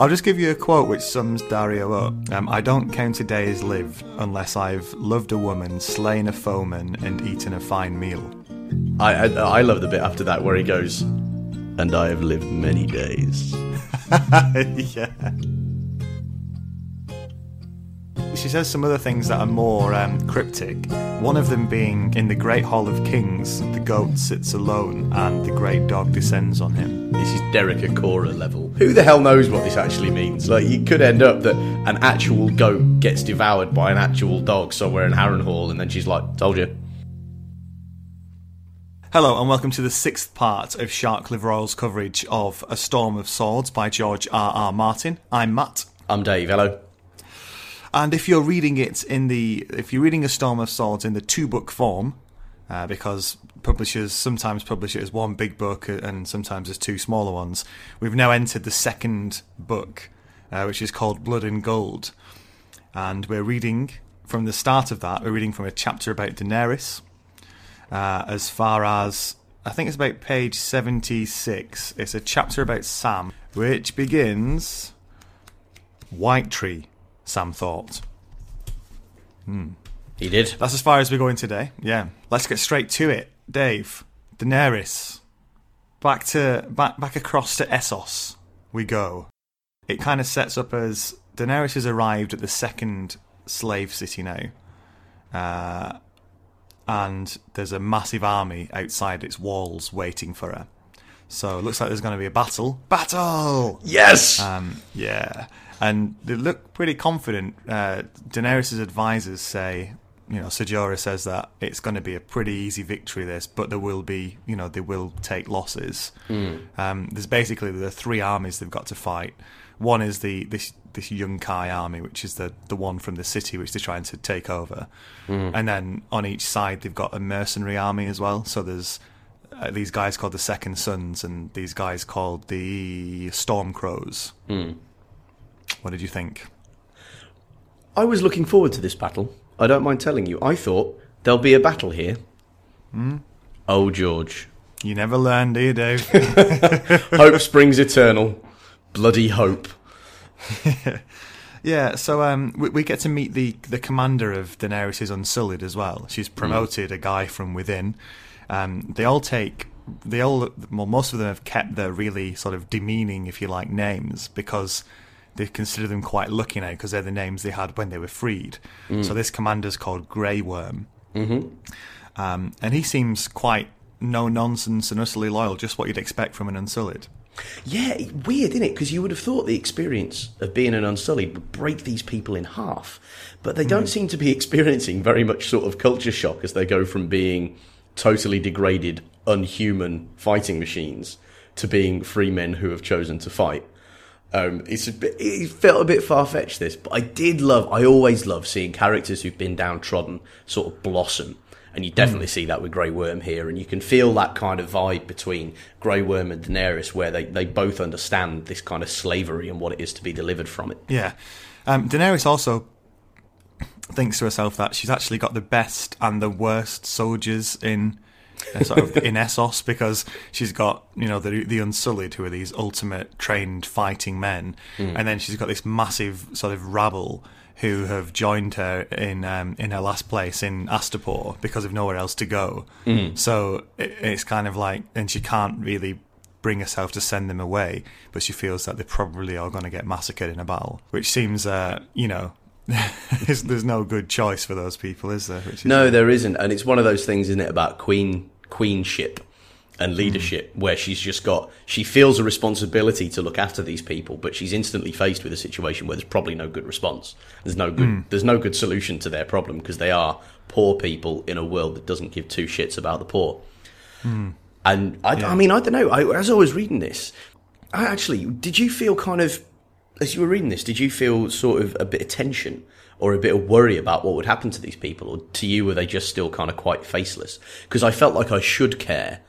I'll just give you a quote which sums Dario up. I don't count a day as lived unless I've loved a woman, slain a foeman, and eaten a fine meal. I love the bit after that where he goes, and I have lived many days. Yeah. She says some other things that are more cryptic, one of them being, in the Great Hall of Kings, the goat sits alone and the great dog descends on him. This is Derek Acorah level. Who the hell knows what this actually means? Like, you could end up that an actual goat gets devoured by an actual dog somewhere in Harrenhal, and then she's like, told you. Hello and welcome to the sixth part of Sharkliv Royal's coverage of A Storm of Swords by George R R Martin. I'm Matt. I'm Dave. Hello. And if you're reading it if you're reading A Storm of Swords in the two-book form, because publishers sometimes publish it as one big book and sometimes as two smaller ones, we've now entered the second book, which is called Blood and Gold. And we're reading from the start of that, we're reading from a chapter about Daenerys, as far as, I think it's about page 76. It's a chapter about Sam, which begins, White Tree. Sam thought. He did. That's as far as we're going today. Yeah. Let's get straight to it. Dave, Daenerys. Back across to Essos we go. It kind of sets up as Daenerys has arrived at the second slave city now. And there's a massive army outside its walls waiting for her. So it looks like there's going to be a battle. Battle! Yes! Yeah. And they look pretty confident. Daenerys' advisors say, you know, Ser Jorah says that it's going to be a pretty easy victory, this, but there will be, you know, they will take losses. There's basically the three armies they've got to fight. One is this Yunkai army, which is the one from the city, which they're trying to take over. And then on each side, they've got a mercenary army as well. So there's these guys called the Second Sons and these guys called the Stormcrows. What did you think? I was looking forward to this battle. I don't mind telling you. I thought, there'll be a battle here. Oh, George. You never learn, do you, Dave? Hope springs eternal. Bloody hope. Yeah, so we get to meet the commander of Daenerys' Unsullied as well. She's promoted a guy from within. Most of them have kept their really sort of demeaning, if you like, names because they consider them quite lucky now because they're the names they had when they were freed. So this commander's called Grey Worm. And he seems quite no-nonsense and utterly loyal, just what you'd expect from an Unsullied. Yeah, weird, isn't it? Because you would have thought the experience of being an Unsullied would break these people in half, but they don't seem to be experiencing very much sort of culture shock as they go from being totally degraded, unhuman fighting machines to being free men who have chosen to fight. It felt a bit far-fetched, this, but I always love seeing characters who've been downtrodden sort of blossom, and you definitely see that with Grey Worm here, and you can feel that kind of vibe between Grey Worm and Daenerys, where they both understand this kind of slavery and what it is to be delivered from it. Yeah. Daenerys also thinks to herself that she's actually got the best and the worst soldiers in sort of in Essos, because she's got, you know, the Unsullied, who are these ultimate trained fighting men, and then she's got this massive sort of rabble who have joined her in her last place in Astapor because of nowhere else to go. So it's kind of like, and she can't really bring herself to send them away, but she feels that they probably are going to get massacred in a battle, which seems, you know. There's no good choice for those people, is there? No, there isn't, and it's one of those things, isn't it, about queenship and leadership, where she feels a responsibility to look after these people, but she's instantly faced with a situation where there's probably no good response. There's no good solution to their problem because they are poor people in a world that doesn't give two shits about the poor. And I mean, I don't know. As I was reading this, did you feel kind of? As you were reading this, did you feel sort of a bit of tension or a bit of worry about what would happen to these people? Or to you, were they just still kind of quite faceless? Because I felt like I should care,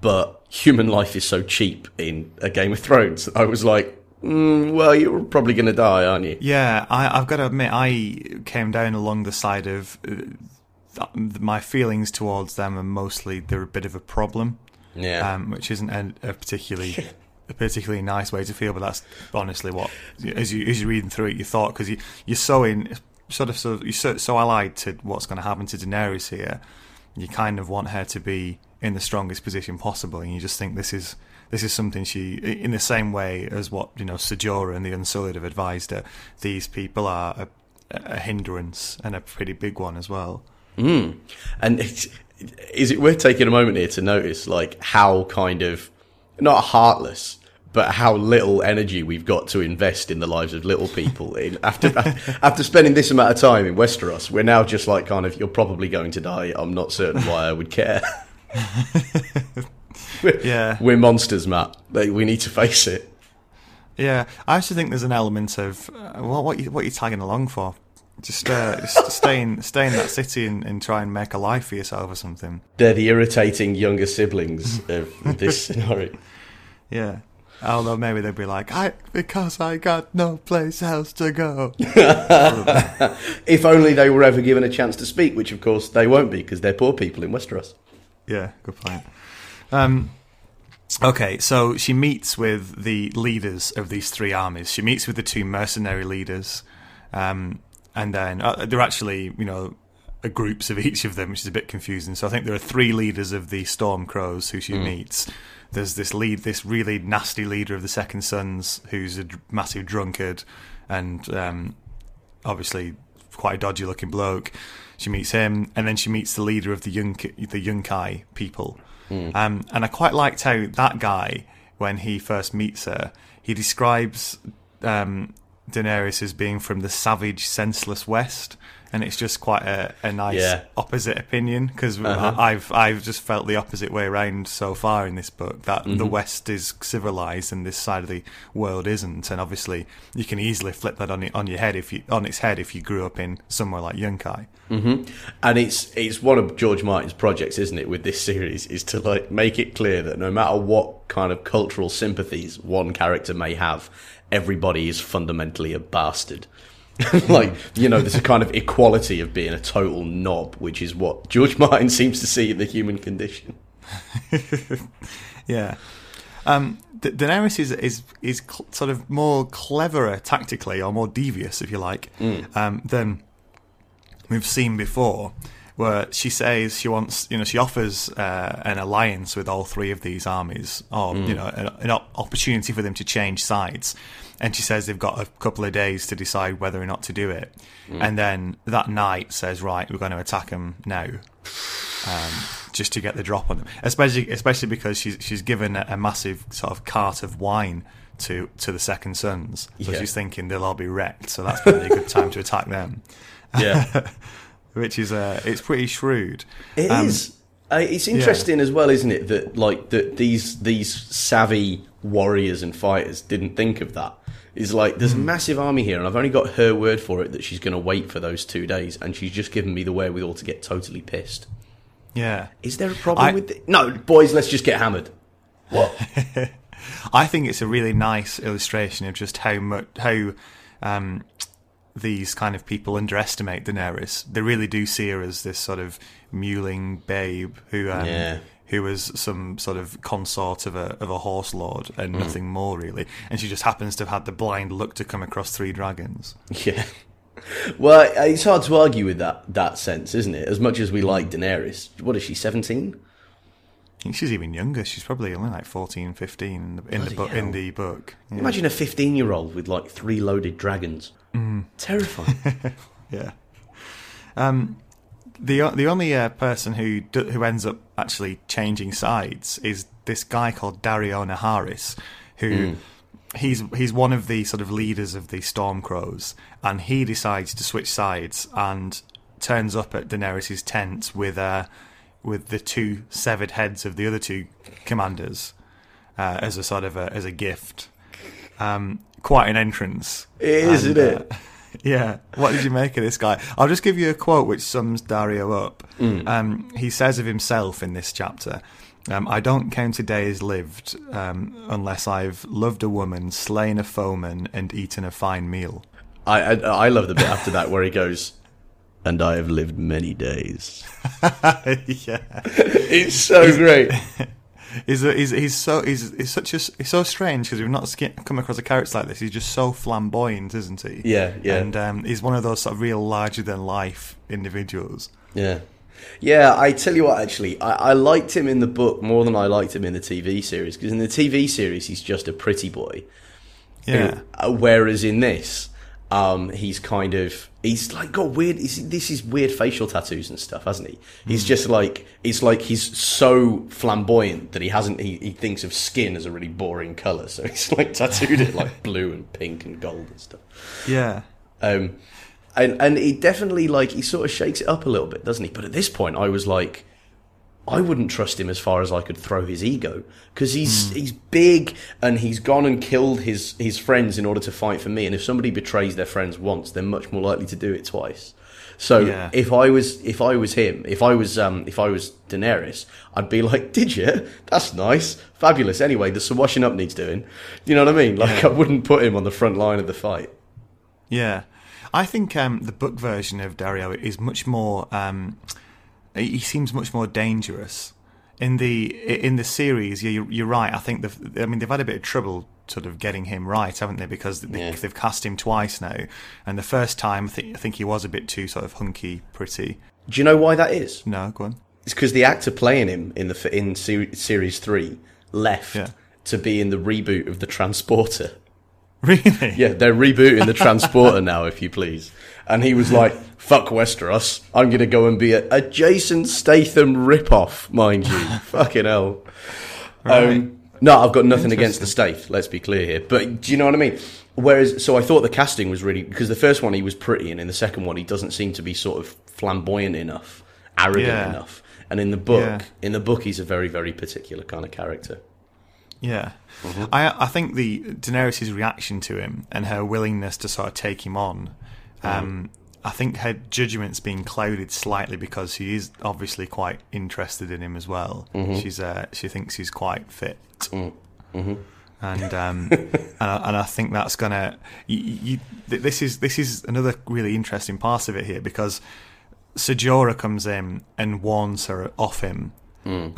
but human life is so cheap in a Game of Thrones. I was like, well, you're probably going to die, aren't you? Yeah, I've got to admit, I came down along the side of my feelings towards them, and mostly they're a bit of a problem, which isn't a particularly a particularly nice way to feel, but that's honestly what, as you're reading through it, you thought, because you're so in, sort of you're so allied to what's going to happen to Daenerys here. You kind of want her to be in the strongest position possible, and you just think this is something she, in the same way as what, you know, Ser Jorah and the Unsullied have advised her, these people are a hindrance, and a pretty big one as well. Mm. And is it worth taking a moment here to notice, like, how kind of, not heartless, but how little energy we've got to invest in the lives of little people? After spending this amount of time in Westeros, we're now just like, kind of, you're probably going to die. I'm not certain why I would care. Yeah, we're monsters, Matt. Like, we need to face it. Yeah, I actually think there's an element of what you're tagging along for. Just stay in that city and try and make a life for yourself or something. They're the irritating younger siblings of this scenario. Yeah, although maybe they'd be like, because I got no place else to go. If only they were ever given a chance to speak, which of course they won't be, because they're poor people in Westeros. Yeah, good point. Okay, so she meets with the leaders of these three armies. She meets with the two mercenary leaders, and then they're actually, you know, groups of each of them, which is a bit confusing. So I think there are three leaders of the Stormcrows who she meets. There's this really nasty leader of the Second Sons, who's a massive drunkard and obviously quite a dodgy-looking bloke. She meets him, and then she meets the leader of the Yunkai people. And I quite liked how that guy, when he first meets her, he describes Daenerys as being from the savage, senseless West, and it's just quite a nice opposite opinion, because I've just felt the opposite way around so far in this book, that the West is civilized and this side of the world isn't, and obviously you can easily flip that on its head if you grew up in somewhere like Yunkai. And it's one of George Martin's projects, isn't it, with this series, is to like make it clear that no matter what kind of cultural sympathies one character may have, everybody is fundamentally a bastard. Like, you know, there's a kind of equality of being a total knob, which is what George Martin seems to see in the human condition. Yeah. Daenerys is sort of more cleverer tactically, or more devious, if you like, than we've seen before, where she says she wants, you know, she offers an alliance with all three of these armies, or, you know, an opportunity for them to change sides. And she says they've got a couple of days to decide whether or not to do it. And then that night says, right, we're going to attack them now, just to get the drop on them. Especially because she's given a massive sort of cart of wine to the Second Sons. So she's thinking they'll all be wrecked, so that's probably a good time to attack them. Yeah. Which is, it's pretty shrewd. It is. It's interesting as well, isn't it, that like that these savvy warriors and fighters didn't think of that. It's like, there's a massive army here, and I've only got her word for it that she's going to wait for those 2 days, and she's just given me the wherewithal to get totally pissed. Yeah. Is there a problem with it? No, boys, let's just get hammered. What? I think it's a really nice illustration of just how these kind of people underestimate Daenerys. They really do see her as this sort of mewling babe who was some sort of consort of a horse lord and nothing more, really. And she just happens to have had the blind luck to come across three dragons. Yeah. Well, it's hard to argue with that sense, isn't it? As much as we like Daenerys. What is she, 17? I think she's even younger. She's probably only like 14, 15 in the book. Yeah. Imagine a 15-year-old with like three loaded dragons. Terrifying. Yeah. The only person who ends up actually changing sides is this guy called Dario Naharis, who he's one of the sort of leaders of the Stormcrows, and he decides to switch sides and turns up at Daenerys' tent with the two severed heads of the other two commanders as a sort of as a gift. Quite an entrance. It is, isn't it? Yeah. What did you make of this guy? I'll just give you a quote which sums Dario up. He says of himself in this chapter, I don't count a day as lived unless I've loved a woman, slain a foeman, and eaten a fine meal. I love the bit after that where he goes, and I have lived many days. Yeah. It's so great. He's so strange because we've not come across a character like this. He's just so flamboyant, isn't he? Yeah, yeah. And he's one of those sort of real larger than life individuals. Yeah. Yeah, I tell you what, actually, I liked him in the book more than I liked him in the TV series, because in the TV series, he's just a pretty boy. Yeah. Whereas in this, he's got weird, this is weird facial tattoos and stuff, hasn't he? He's just like, it's like he's so flamboyant that he thinks of skin as a really boring colour, so he's like tattooed it like blue and pink and gold and stuff. Yeah. And he definitely, like, he sort of shakes it up a little bit, doesn't he? But at this point, I was like, I wouldn't trust him as far as I could throw his ego, because he's big and he's gone and killed his friends in order to fight for me. And if somebody betrays their friends once, they're much more likely to do it twice. So yeah. if I was Daenerys, I'd be like, did you? That's nice, fabulous. Anyway, there's some washing up needs doing. You know what I mean? Like, yeah. I wouldn't put him on the front line of the fight. Yeah. I think the book version of Dario is much more. He seems much more dangerous in the series. Yeah, you're right. I think they've had a bit of trouble sort of getting him right, haven't they? Because they've cast him twice now, and the first time I think he was a bit too sort of hunky, pretty. Do you know why that is? No, go on. It's because the actor playing him in series 3 left to be in the reboot of The Transporter. Really? Yeah, they're rebooting The Transporter now, if you please. And he was like, fuck Westeros, I'm going to go and be a Jason Statham ripoff, mind you. Fucking hell. Right. No, I've got nothing against the Stath, let's be clear here. But do you know what I mean? Whereas, so I thought the casting was really, because the first one he was pretty, and in the second one he doesn't seem to be sort of flamboyant enough, arrogant enough. And in the book he's a very, very particular kind of character. Yeah. Mm-hmm. I think the Daenerys' reaction to him and her willingness to sort of take him on, I think her judgment's being clouded slightly because she is obviously quite interested in him as well. Mm-hmm. She thinks he's quite fit. Mm-hmm. And and I think that's gonna. This is another really interesting part of it here, because Ser Jorah comes in and warns her off him. Mm.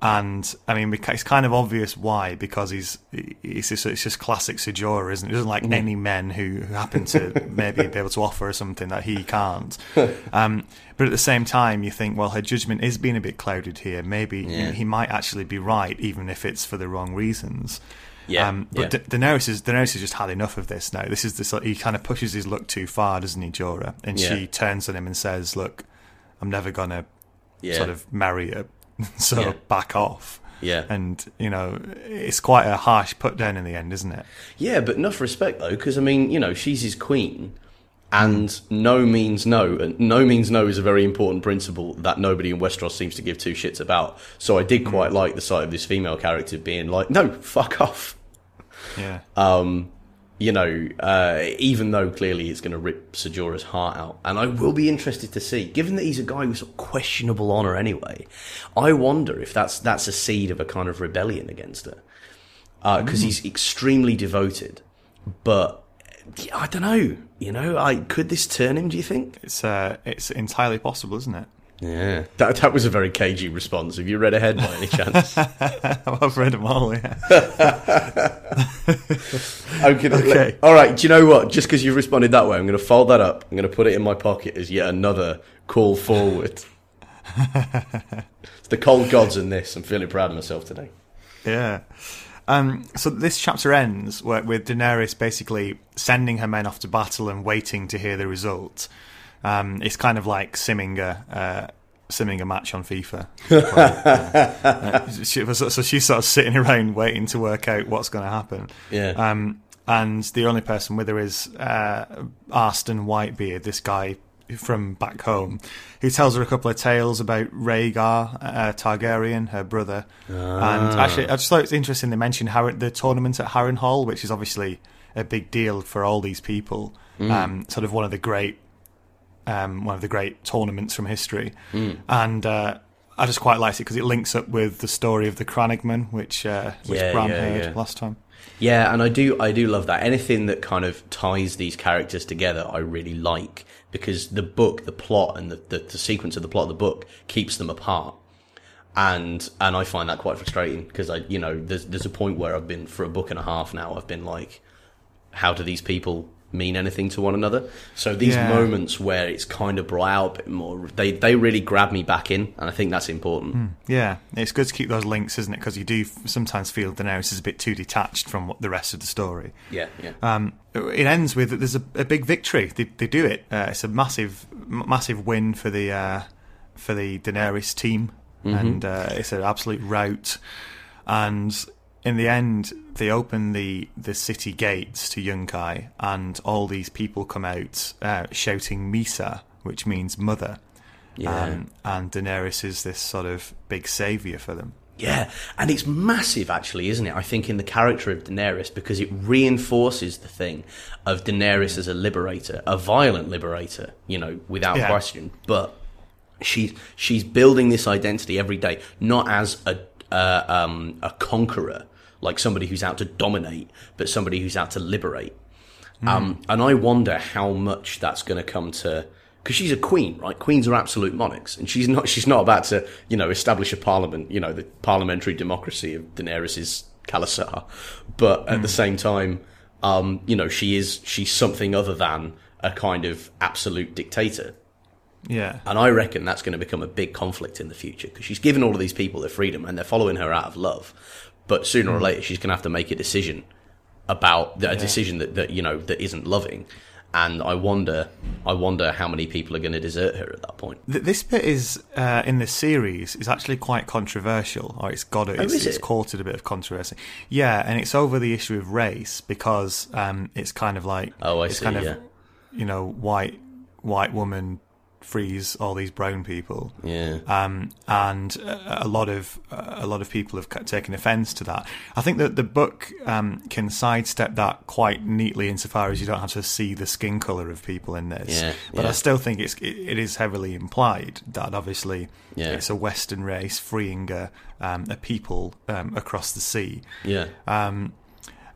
And I mean, it's kind of obvious why, because it's just classic Ser Jorah, isn't it? He doesn't like any men who happen to maybe be able to offer something that he can't. But at the same time, you think, well, her judgment is being a bit clouded here. Maybe he might actually be right, even if it's for the wrong reasons. Yeah. But yeah. Daenerys has just had enough of this now. This is he kind of pushes his luck too far, doesn't he, Jorah? And she turns on him and says, "Look, I'm never gonna sort of marry her." So back off. Yeah. And, you know, it's quite a harsh put down in the end, isn't it? Yeah, but enough respect, though, because, I mean, you know, she's his queen, and no means no. And no means no is a very important principle that nobody in Westeros seems to give two shits about. So I did quite like the sight of this female character being like, no, fuck off. Yeah. You know, even though clearly it's going to rip Ser Jorah's heart out. And I will be interested to see, given that he's a guy with sort of questionable honour anyway, I wonder if that's a seed of a kind of rebellion against her. Because he's extremely devoted. But I don't know, you know, could this turn him, do you think? It's entirely possible, isn't it? Yeah, that was a very cagey response. Have you read ahead by any chance? I've read them all, yeah. Okay. All right, do you know what? Just because you've responded that way, I'm going to fold that up. I'm going to put it in my pocket as yet another call forward. It's the cold gods in this. I'm feeling proud of myself today. Yeah. So this chapter ends with Daenerys basically sending her men off to battle and waiting to hear the result. It's kind of like simming a match on FIFA. So she's sort of sitting around waiting to work out what's going to happen. Yeah. And the only person with her is Arston Whitebeard, this guy from back home, who tells her a couple of tales about Rhaegar Targaryen, her brother. And actually, I just thought it was interesting they mentioned the tournament at Harrenhal, which is obviously a big deal for all these people. Sort of one of the great tournaments from history. And I just quite liked it because it links up with the story of the Cranagman, which Bran heard last time. Yeah, and I do love that. Anything that kind of ties these characters together, I really like, because the book, the plot, and the sequence of the plot of the book keeps them apart. And I find that quite frustrating because I, you know, there's a point where I've been for a book and a half now. I've been like, how do these people mean anything to one another? So these moments where it's kind of brought out a bit more, they really grab me back in, and I think that's important. Yeah, it's good to keep those links, isn't it? Because you do sometimes feel Daenerys is a bit too detached from the rest of the story. Yeah. It ends with there's a big victory. They do it. It's a massive win for the Daenerys team. Mm-hmm. And it's an absolute rout. And in the end, they open the city gates to Yunkai, and all these people come out shouting Misa, which means mother. Yeah. And Daenerys is this sort of big saviour for them. Yeah, and it's massive, actually, isn't it? I think in the character of Daenerys, because it reinforces the thing of Daenerys as a liberator, a violent liberator, you know, without question, but she's building this identity every day, not as a conqueror, like somebody who's out to dominate, but somebody who's out to liberate. And I wonder how much that's going to come to, because she's a queen, right? Queens are absolute monarchs, and she's not about to, you know, establish a parliament, you know, the parliamentary democracy of Daenerys's Khalasar. But at the same time, you know, she's something other than a kind of absolute dictator. Yeah, and I reckon that's going to become a big conflict in the future, because she's given all of these people their freedom and they're following her out of love, but sooner or later she's going to have to make a decision about a decision that you know that isn't loving, and I wonder how many people are going to desert her at that point. This bit is in this series is actually quite controversial, or it's courted a bit of controversy. Yeah, and it's over the issue of race, because it's kind of like of, you know, white woman freeze all these brown people, and a lot of people have taken offence to that. I think that the book can sidestep that quite neatly, insofar as you don't have to see the skin colour of people in this. I still think it is heavily implied that obviously it's a Western race freeing a people across the sea.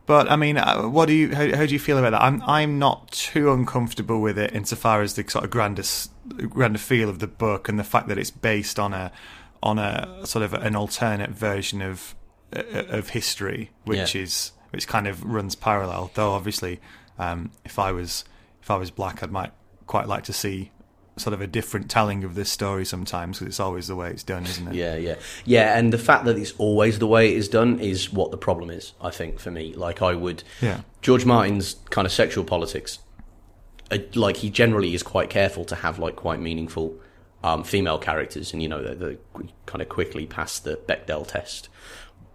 But I mean, how do you feel about that? I'm not too uncomfortable with it, insofar as the sort of grander feel of the book and the fact that it's based on a sort of an alternate version of history, which kind of runs parallel. Though obviously, if I was black, I might quite like to see sort of a different telling of this story sometimes, because it's always the way it's done, isn't it? Yeah. And the fact that it's always the way it is done is what the problem is, I think, for me. Like, George Martin's kind of sexual politics, like, he generally is quite careful to have like quite meaningful female characters, and you know they kind of quickly pass the Bechdel test.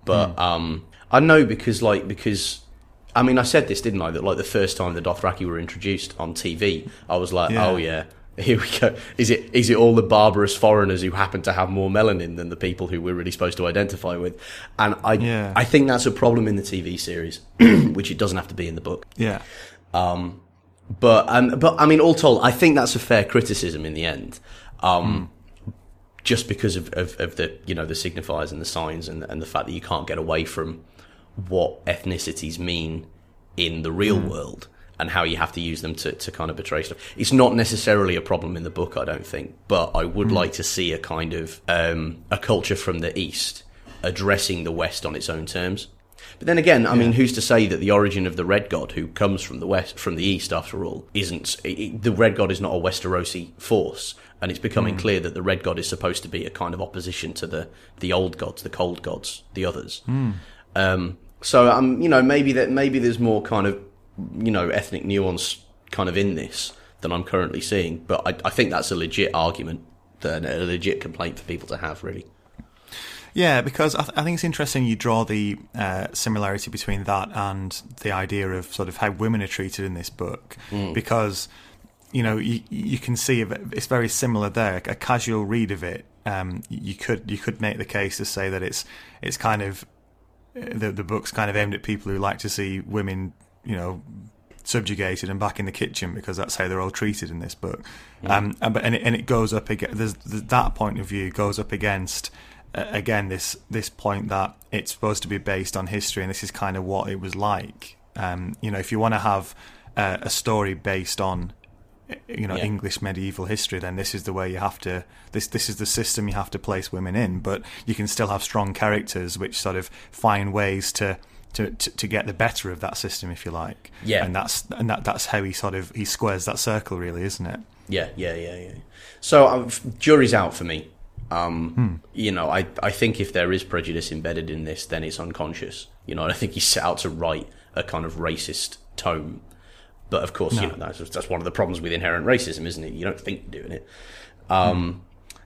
But I know because. I mean, I said this, didn't I? That like the first time the Dothraki were introduced on TV, I was like, here we go. Is it all the barbarous foreigners who happen to have more melanin than the people who we're really supposed to identify with? And I think that's a problem in the TV series, which it doesn't have to be in the book. Yeah. But I mean, all told, I think that's a fair criticism in the end. Just because of the, you know, the signifiers and the signs and the fact that you can't get away from what ethnicities mean in the real world, and how you have to use them to kind of betray stuff. It's not necessarily a problem in the book, I don't think, but I would like to see a kind of a culture from the East addressing the West on its own terms. But then again, I mean, who's to say that the origin of the Red God, who comes from the West, from the East, after all, the Red God is not a Westerosi force, and it's becoming clear that the Red God is supposed to be a kind of opposition to the old gods, the cold gods, the others. So you know, maybe there's more kind of, you know, ethnic nuance kind of in this than I'm currently seeing, but I think that's a legit argument, a legit complaint for people to have, really. Yeah, because I think it's interesting you draw the similarity between that and the idea of sort of how women are treated in this book, because, you know, you can see it's very similar there. A casual read of it, you could make the case to say that it's kind of the book's kind of aimed at people who like to see women, you know, subjugated and back in the kitchen, because that's how they're all treated in this book. And it goes up again. That point of view goes up against again this point that it's supposed to be based on history, and this is kind of what it was like. You know, if you want to have a story based on English medieval history, then this is the way you have to, this is the system you have to place women in, but you can still have strong characters which sort of find ways to get the better of that system, if you like. Yeah. And that's how he squares that circle, really, isn't it? Yeah. So jury's out for me. I think if there is prejudice embedded in this, then it's unconscious. I think he set out to write a kind of racist tome. But of course, that's one of the problems with inherent racism, isn't it? You don't think you're doing it.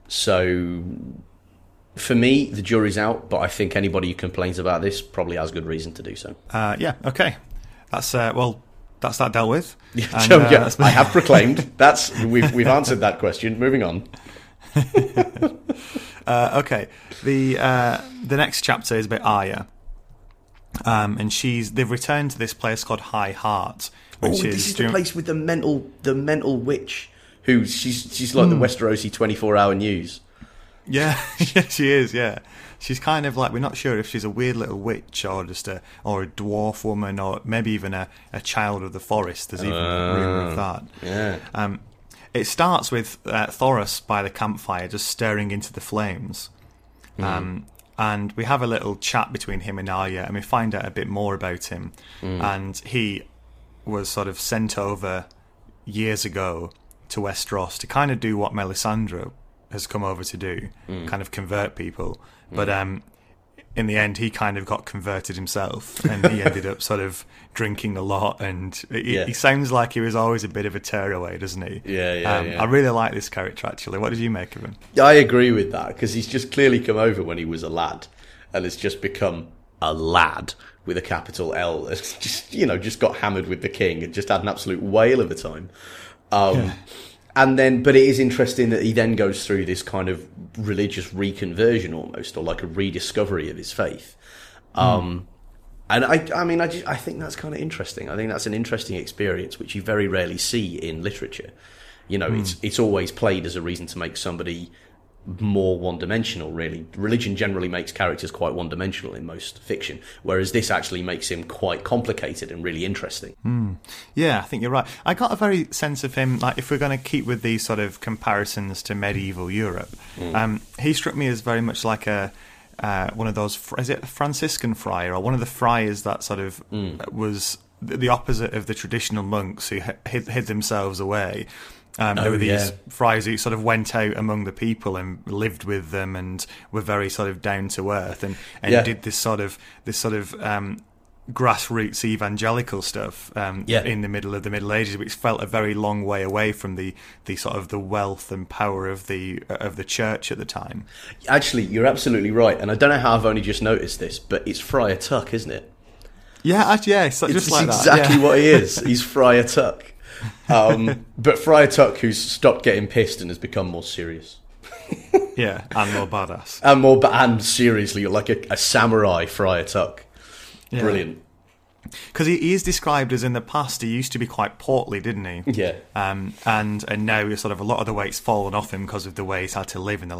So for me, the jury's out, but I think anybody who complains about this probably has good reason to do so. Okay. That's that dealt with. And, I have proclaimed. We've answered that question. Moving on. Okay. The next chapter is about Arya. And they've returned to this place called High Heart, which is the place with the mental witch who she's like the Westerosi 24-hour news. Yeah, she is. Yeah, she's kind of like, we're not sure if she's a weird little witch or just a dwarf woman, or maybe even a child of the forest. There's even a rumor of that. Yeah. It starts with Thoros by the campfire, just staring into the flames. And we have a little chat between him and Arya, and we find out a bit more about him. And he was sort of sent over years ago to Westeros to kind of do what Melisandre has come over to do, kind of convert people. But in the end, he kind of got converted himself, and he ended up sort of drinking a lot. And he sounds like he was always a bit of a tearaway, doesn't he? I really like this character, actually. What did you make of him? I agree with that, because he's just clearly come over when he was a lad, and has just become a lad with a capital L. It's just, just got hammered with the king and just had an absolute whale of a time. And then, but it is interesting that he then goes through this kind of religious reconversion almost, or like a rediscovery of his faith. And I think that's kind of interesting. I think that's an interesting experience, which you very rarely see in literature. It's always played as a reason to make somebody more one-dimensional, really. Religion generally makes characters quite one-dimensional in most fiction, whereas this actually makes him quite complicated and really interesting. Yeah, I think you're right. I got a very sense of him, like, if we're going to keep with these sort of comparisons to medieval Europe, he struck me as very much like one of those, is it a Franciscan friar, or one of the friars that sort of was the opposite of the traditional monks who hid themselves away. There were these friars who sort of went out among the people and lived with them and were very sort of down to earth and did this sort of grassroots evangelical stuff in the middle of the Middle Ages, which felt a very long way away from the sort of the wealth and power of the church at the time. Actually, you're absolutely right, and I don't know how I've only just noticed this, but it's Friar Tuck, isn't it? Yeah, it's exactly what he is. He's Friar Tuck. But Friar Tuck, who's stopped getting pissed and has become more serious. Yeah, and more badass. And seriously, like a samurai Friar Tuck. Yeah. Brilliant. Because he is described as, in the past, he used to be quite portly, didn't he? Yeah. And now he's sort of, a lot of the weight's fallen off him because of the way he's had to live in the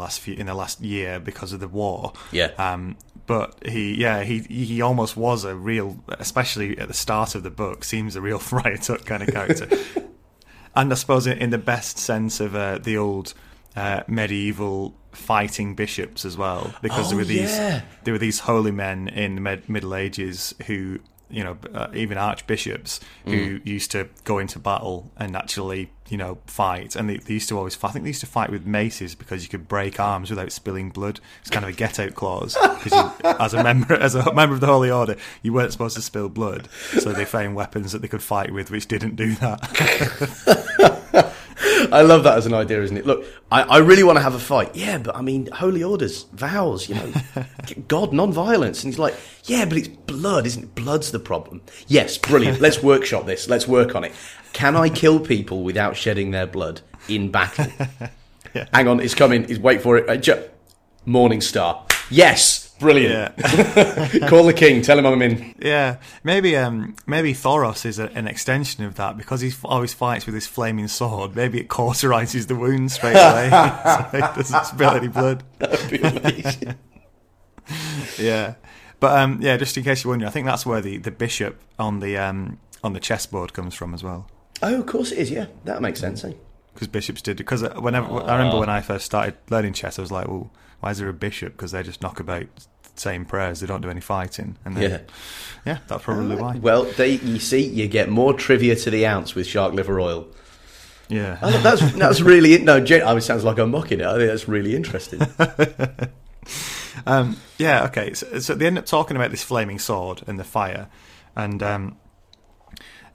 last year because of the war. Yeah. But he almost was a real, especially at the start of the book, seems a real Friar Tuck kind of character. And I suppose in the best sense of the old medieval fighting bishops as well, because there were these holy men in the Middle Ages who, even archbishops who used to go into battle and actually, fight. And they used to always fight. I think they used to fight with maces because you could break arms without spilling blood. It's kind of a get-out clause. Because as a member of the Holy Order, you weren't supposed to spill blood. So they found weapons that they could fight with which didn't do that. I love that as an idea, isn't it? Look, I really want to have a fight. Yeah, but I mean, holy orders, vows, God, non-violence. And he's like, yeah, but it's blood, isn't it? Blood's the problem. Yes, brilliant. Let's workshop this. Let's work on it. Can I kill people without shedding their blood in battle? Yeah. Hang on, it's coming. Wait for it. Morningstar. Yes. Brilliant. Yeah. Call the king, tell him I'm in. Yeah, maybe Thoros is an extension of that, because he always fights with his flaming sword. Maybe it cauterises the wound straight away, so he doesn't spill any blood. That'd be amazing. Yeah, but just in case you're wondering, I think that's where the bishop on the chessboard comes from as well. Oh, of course it is, yeah. That makes sense, eh? Because bishops did. Because whenever I remember when I first started learning chess, I was like, well, why is there a bishop? Because they just knock about saying prayers. They don't do any fighting. And then, yeah, that's probably why. Well, you see, you get more trivia to the ounce with shark liver oil. Yeah. Oh, that's really... No, it sounds like I'm mocking it. I think that's really interesting. Yeah, okay. So they end up talking about this flaming sword and the fire. And...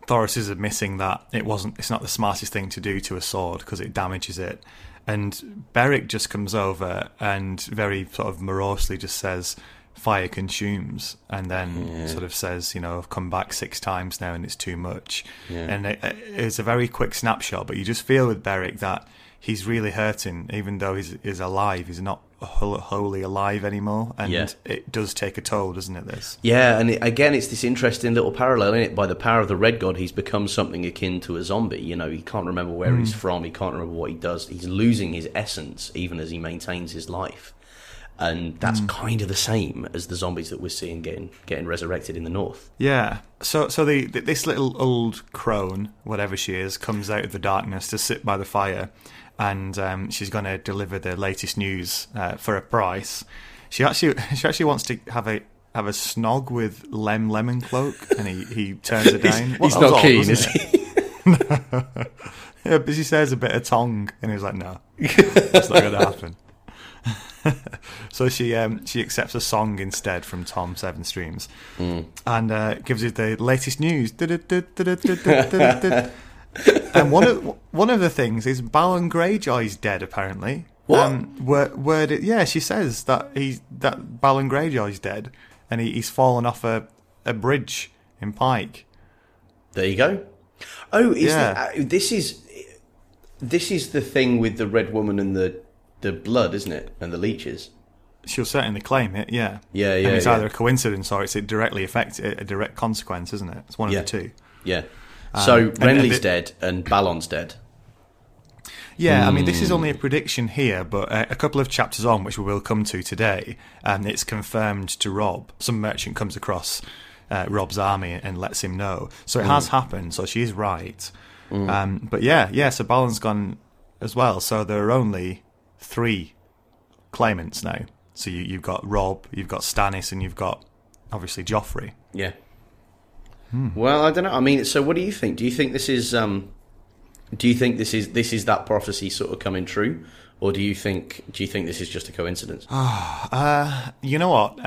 Thoros is admitting that it's not the smartest thing to do to a sword because it damages it. And Beric just comes over and very sort of morosely just says, fire consumes, and then sort of says, you know, I've come back 6 times now and it's too much. Yeah. And it's a very quick snapshot, but you just feel with Beric that he's really hurting, even though he's alive, he's not wholly alive anymore, and it does take a toll, doesn't it, this? Yeah, and again, it's this interesting little parallel, isn't it? By the power of the Red God, he's become something akin to a zombie. You know, he can't remember where he's from, he can't remember what he does, he's losing his essence even as he maintains his life. And that's kind of the same as the zombies that we're seeing getting resurrected in the north. Yeah. So this little old crone, whatever she is, comes out of the darkness to sit by the fire, and she's going to deliver the latest news for a price. She actually wants to have a snog with Lem Lemon Cloak, and he turns her down. He's not keen, is he? No. Yeah, but she says a bit of tongue, and he's like, no, that's not going to happen. So she accepts a song instead from Tom Seven Streams, and gives you the latest news. And one of the things is Balon Greyjoy's dead, apparently. What? She says that Balon Greyjoy's dead, and he's fallen off a bridge in Pike. There you go. Oh, this is the thing with the red woman and the blood, isn't it? And the leeches. She'll certainly claim it, yeah. Yeah, yeah. And it's either a coincidence or it's a direct consequence, isn't it? It's one of the two. Yeah. So Renly's dead and Balon's dead. Yeah, I mean, this is only a prediction here, but a couple of chapters on, which we will come to today, and it's confirmed to Robb. Some merchant comes across Robb's army and lets him know. So it has happened, so she is right. But so Balon's gone as well. So there are only 3 claimants now. So you've got Robb, you've got Stannis, and you've got, obviously, Joffrey. Yeah. Well, I don't know. I mean, so what do you think? Do you think this is? Do you think this is that prophecy sort of coming true, or do you think this is just a coincidence? You know what?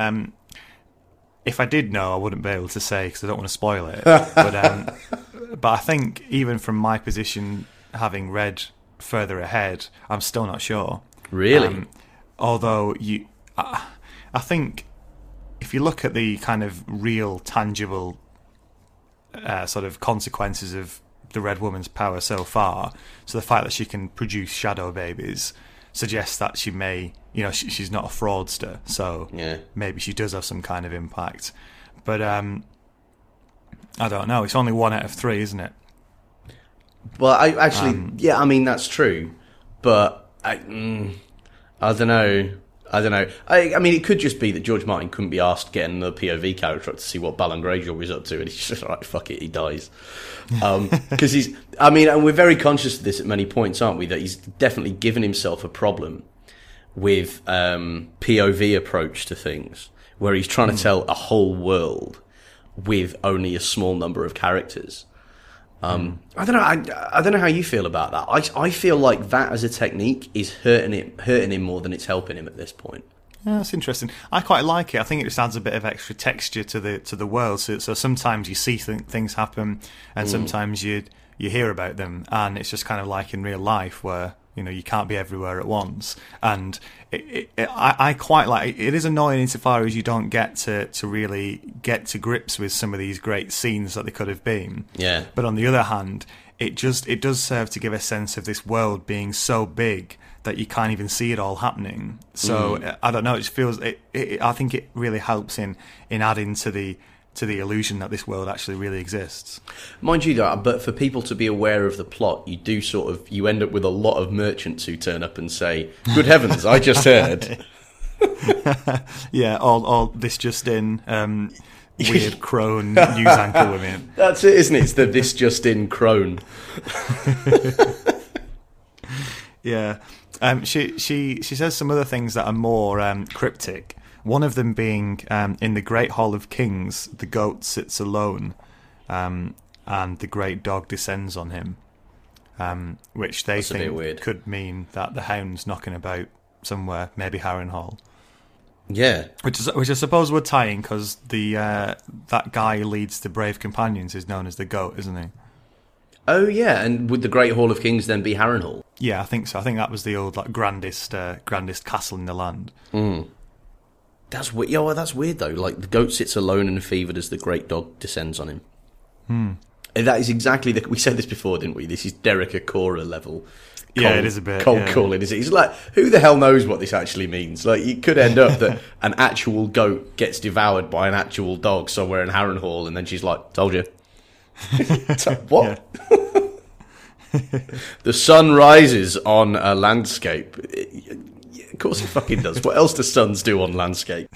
If I did know, I wouldn't be able to say because I don't want to spoil it. But I think even from my position, having read further ahead, I'm still not sure. Really? Although I think if you look at the kind of real, tangible. Sort of consequences of the Red Woman's power so far. So the fact that she can produce shadow babies suggests that she may, you know, she's not a fraudster. So maybe she does have some kind of impact. But I don't know. It's only 1 out of 3, isn't it? Well, I actually, I mean that's true. But I don't know. I mean, it could just be that George Martin couldn't be asked getting another POV character up to see what Balon Greyjoy was up to, and he's just like, fuck it, he dies. Because he's... I mean, and we're very conscious of this at many points, aren't we? That he's definitely given himself a problem with POV approach to things, where he's trying to tell a whole world with only a small number of characters. I don't know. I don't know how you feel about that. I feel like that as a technique is hurting him more than it's helping him at this point. Yeah, that's interesting. I quite like it. I think it just adds a bit of extra texture to the world. So sometimes you see things happen, and sometimes you hear about them, and it's just kind of like in real life where you know you can't be everywhere at once. And I quite like it. It is annoying insofar as you don't get to really get to grips with some of these great scenes that they could have been. Yeah. But on the other hand, it does serve to give a sense of this world being so big that you can't even see it all happening. So I don't know. It feels. I think it really helps in adding to the illusion that this world actually really exists. Mind you, though, but for people to be aware of the plot, you do sort of... You end up with a lot of merchants who turn up and say, good heavens, I just heard. Yeah, all this just in... weird crone news anchor women. That's it, isn't it? It's the this just in crone. Yeah. She says some other things that are more cryptic. One of them being, in the Great Hall of Kings, the goat sits alone, and the great dog descends on him, which they think could mean that the hound's knocking about somewhere, maybe Harrenhal. Yeah, which I suppose would tie in because the that guy who leads the brave companions is known as the goat, isn't he? Oh yeah, and would the Great Hall of Kings then be Harrenhal? Yeah, I think so. I think that was the old like grandest castle in the land. Mm. That's weird. Yeah, well, that's weird though. Like the goat sits alone and fevered as the great dog descends on him. Hmm. And that is exactly we said this before, didn't we? This is Derek Acorah level. Cold, yeah, it is a bit cold calling, is it? It's like, who the hell knows what this actually means? Like, it could end up that an actual goat gets devoured by an actual dog somewhere in Harrenhal, and then she's like, "Told you." What? The sun rises on a landscape. Of course, it fucking does. What else do suns do on landscape?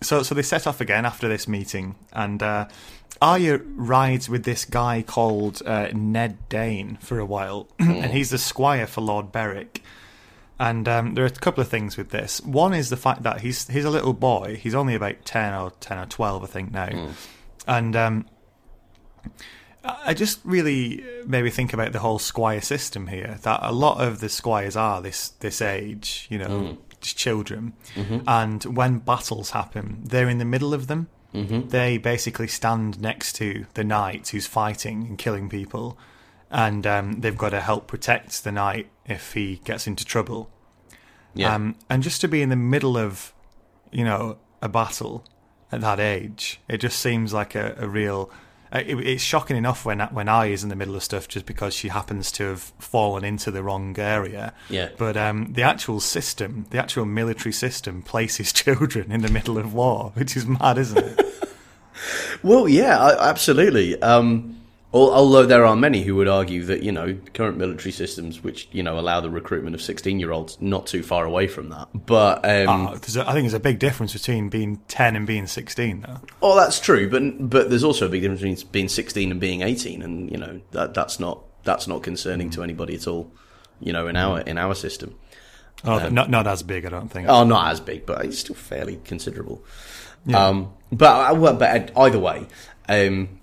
So they set off again after this meeting, and Arya rides with this guy called Ned Dane for a while, and he's the squire for Lord Beric. And there are a couple of things with this. One is the fact that he's a little boy. He's only about 10 or 12, I think, now. Mm. And I just really made me think about the whole squire system here, that a lot of the squires are this age, you know, just children. Mm-hmm. And when battles happen, they're in the middle of them. Mm-hmm. They basically stand next to the knight who's fighting and killing people, and they've got to help protect the knight if he gets into trouble. Yeah. And just to be in the middle of, you know, a battle at that age, it just seems like a real... It's shocking enough when Arya's in the middle of stuff just because she happens to have fallen into the wrong area. Yeah. But the actual military system places children in the middle of war, which is mad, isn't it? Well, yeah, absolutely. Although there are many who would argue that, you know, current military systems, which, you know, allow the recruitment of 16-year-olds, not too far away from that. But I think there's a big difference between being 10 and being 16, though. Oh, that's true, but there's also a big difference between being 16 and being 18, and, you know, that's not concerning to anybody at all, you know, in our system. Oh, not as big, I don't think. Oh, not as big, but it's still fairly considerable. Yeah. But either way,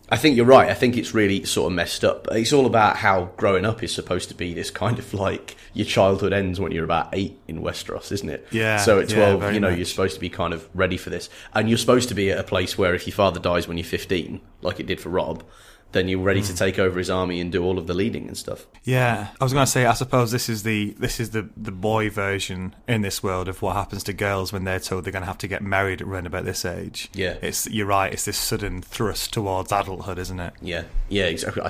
I think you're right. I think it's really sort of messed up. It's all about how growing up is supposed to be this kind of like your childhood ends when you're about 8 in Westeros, isn't it? Yeah. So at 12, you know, you're supposed to be kind of ready for this. And you're supposed to be at a place where if your father dies when you're 15, like it did for Robb, then you're ready to take over his army and do all of the leading and stuff. Yeah. I was going to say, I suppose this is the boy version in this world of what happens to girls when they're told they're going to have to get married around about this age. Yeah. You're right, it's this sudden thrust towards adulthood, isn't it? Yeah. Yeah, exactly.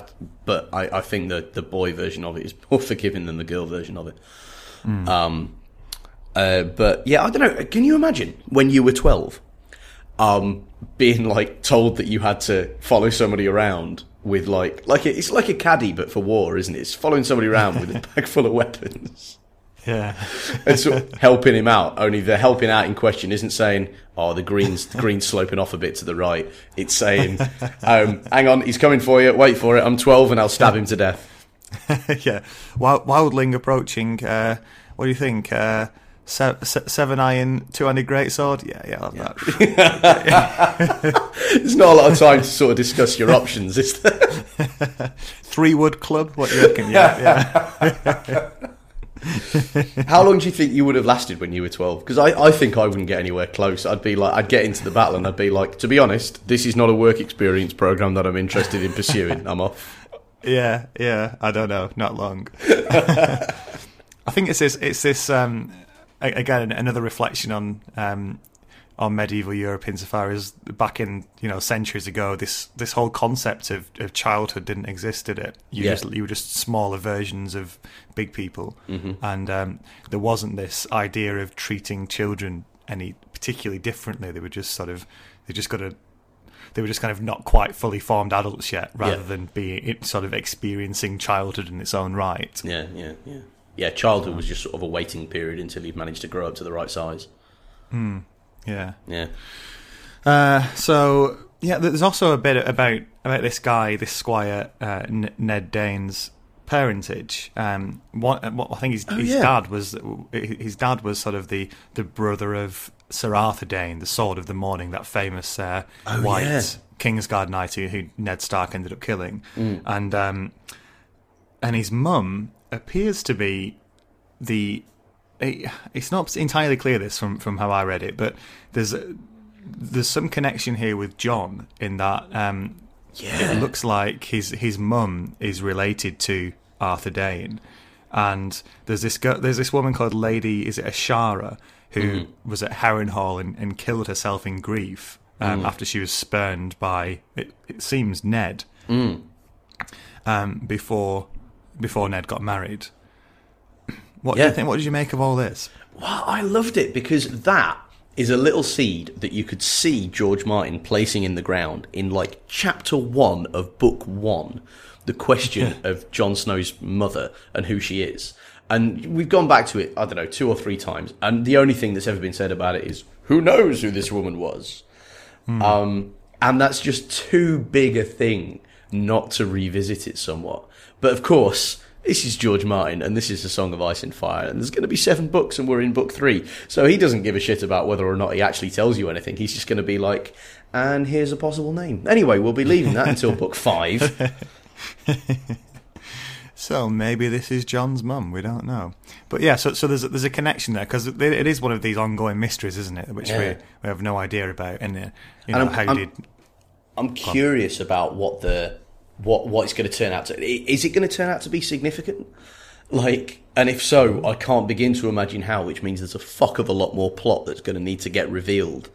But I think the boy version of it is more forgiving than the girl version of it. Mm. But yeah, I don't know. Can you imagine when you were 12, being like told that you had to follow somebody around with like it's like a caddy but for war, isn't it? It's following somebody around with a bag full of weapons. Yeah. And sort of helping him out. Only the helping out in question isn't saying, "Oh, the green's sloping off a bit to the right." It's saying, "Hang on, he's coming for you. Wait for it. I'm 12 and I'll stab him to death." Yeah. Wildling approaching. What do you think? 7 iron, 2-handed greatsword. Yeah, I love that. There's not a lot of time to sort of discuss your options, is there? 3-wood club, what do you reckon? Yeah. How long do you think you would have lasted when you were 12? Because I think I wouldn't get anywhere close. I'd get into the battle and I'd be like, to be honest, this is not a work experience program that I'm interested in pursuing. I'm off. Yeah, I don't know, not long. I think it's this again, another reflection on medieval Europe insofar as back in, you know, centuries ago, this whole concept of childhood didn't exist, did it? You were just smaller versions of big people, and there wasn't this idea of treating children any particularly differently. They were just They were just kind of not quite fully formed adults yet, rather than being sort of experiencing childhood in its own right. Yeah. Yeah, childhood was just sort of a waiting period until you've managed to grow up to the right size. Mm, yeah. So yeah, there's also a bit about this guy, this squire, Ned Dane's parentage. I think his dad was sort of the brother of Ser Arthur Dayne, the Sword of the Morning, that famous Kingsguard knight who Ned Stark ended up killing, and his mum appears to be the. It's not entirely clear this from how I read it, but there's some connection here with Jon in that it looks like his mum is related to Arthur Dayne, and there's this woman called Lady, is it Ashara, who was at Harrenhal and killed herself in grief after she was spurned by it seems Ned before Ned got married. What do you think? What did you make of all this? Well, I loved it because that is a little seed that you could see George Martin placing in the ground in like chapter 1 of book 1, the question of Jon Snow's mother and who she is. And we've gone back to it, I don't know, 2 or 3 times, and the only thing that's ever been said about it is, who knows who this woman was? And that's just too big a thing not to revisit it somewhat. But of course, this is George Martin, and this is The Song of Ice and Fire, and there's going to be 7 books, and we're in book 3. So he doesn't give a shit about whether or not he actually tells you anything. He's just going to be like, and here's a possible name. Anyway, we'll be leaving that until book 5. So maybe this is Jon's mum. We don't know. But yeah, so there's a connection there, because it is one of these ongoing mysteries, isn't it? Which we have no idea about. I'm curious about what it's going to turn out to. Is it going to turn out to be significant? Like, and if so, I can't begin to imagine how, which means there's a fuck of a lot more plot that's going to need to get revealed.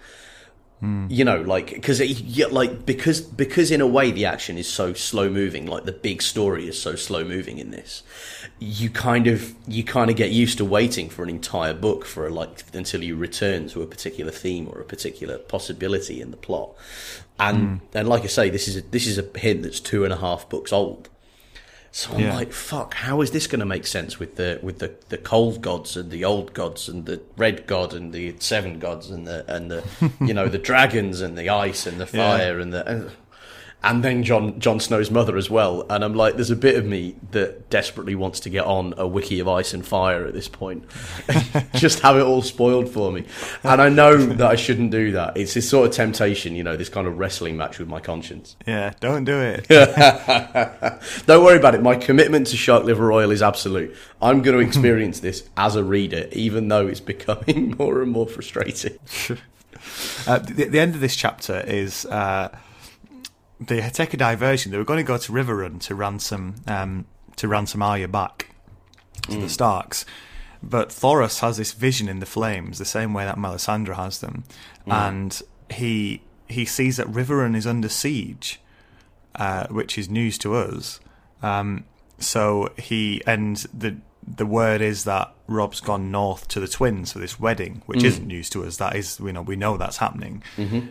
You know, like, because in a way the action is so slow moving, like the big story is so slow moving in this, you kind of get used to waiting for an entire book until you return to a particular theme or a particular possibility in the plot. And like I say, this is a hint that's 2.5 books old. So I'm like, fuck, how is this going to make sense with the cold gods and the old gods and the red god and the 7 gods and the you know, the dragons and the ice and the fire and then Jon Snow's mother as well. And I'm like, there's a bit of me that desperately wants to get on a wiki of Ice and Fire at this point. Just have it all spoiled for me. And I know that I shouldn't do that. It's this sort of temptation, you know, this kind of wrestling match with my conscience. Yeah, don't do it. Don't worry about it. My commitment to shark liver oil is absolute. I'm going to experience this as a reader, even though it's becoming more and more frustrating. The end of this chapter is... they take a diversion. They were going to go to Riverrun to ransom Arya back to the Starks, but Thoros has this vision in the flames, the same way that Melisandre has them, and he sees that Riverrun is under siege, which is news to us. So he and the word is that Robb's gone north to the twins for this wedding, which isn't news to us. That is, we know that's happening.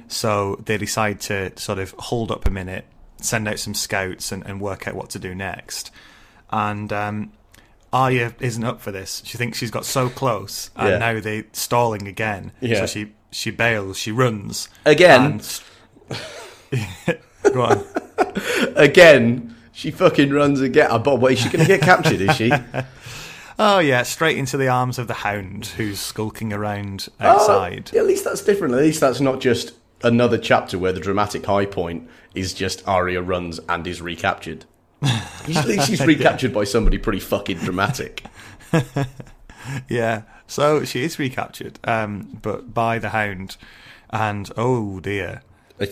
So they decide to sort of hold up a minute, send out some scouts and work out what to do next. And Arya isn't up for this. She thinks she's got so close, and now they're stalling again. Yeah. So she bails, she runs. Again. And... Go on. Again. She fucking runs again. Oh, Bob, wait, is she going to get captured, is she? Oh, yeah, straight into the arms of the Hound, who's skulking around outside. At least that's different. At least that's not just another chapter where the dramatic high point is just Arya runs and is recaptured. At least she's recaptured by somebody pretty fucking dramatic. Yeah, so she is recaptured, but by the Hound. And, oh, dear. No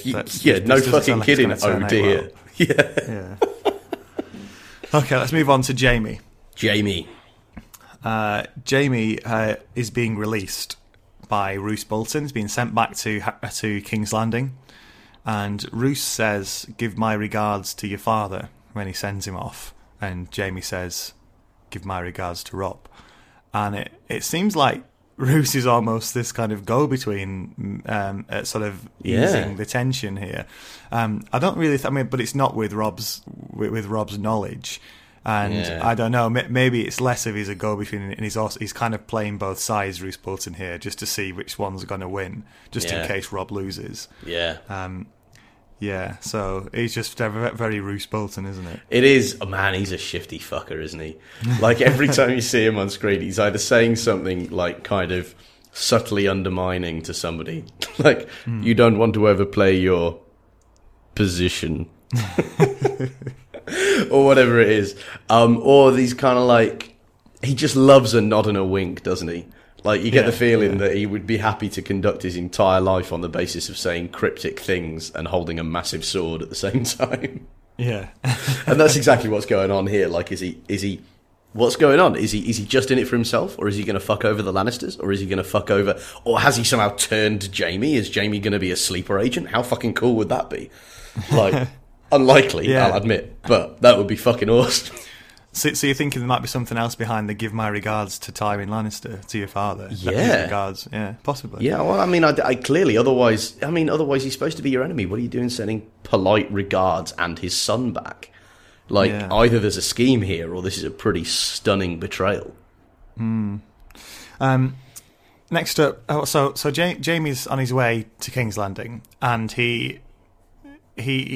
fucking kidding, oh, dear. Well. Yeah. Okay, let's move on to Jaime. Jaime is being released by Roose Bolton. He's been sent back to King's Landing, and Roose says, "Give my regards to your father," when he sends him off, and Jaime says, "Give my regards to Robb." And it seems like Roose is almost this kind of go-between, sort of easing the tension here. I don't really, but it's not with Robb's knowledge. And I don't know, maybe it's less of he's a go-between, and he's kind of playing both sides, Roose Bolton here, just to see which one's going to win, just in case Robb loses. Yeah, so he's just very Roose Bolton, isn't it? It is. Oh, man, he's a shifty fucker, isn't he? Like, every time you see him on screen, he's either saying something, like, kind of subtly undermining to somebody. Like, you don't want to overplay your position. Or whatever it is. Or these kind of, like, he just loves a nod and a wink, doesn't he? Like, you get the feeling that he would be happy to conduct his entire life on the basis of saying cryptic things and holding a massive sword at the same time. Yeah. And that's exactly what's going on here. Like, is he what's going on? Is he just in it for himself, or is he going to fuck over the Lannisters, or is he going to fuck over, or has he somehow turned Jaime? Is Jaime going to be a sleeper agent? How fucking cool would that be? Like, unlikely, I'll admit, but that would be fucking awesome. So you're thinking there might be something else behind the "Give my regards to Tywin Lannister, to your father"? Yeah, regards. Yeah, possibly. Yeah, well, I mean, I clearly, otherwise, he's supposed to be your enemy. What are you doing sending polite regards and his son back? Like, either there's a scheme here, or this is a pretty stunning betrayal. Next up, so Jaime's on his way to King's Landing, and He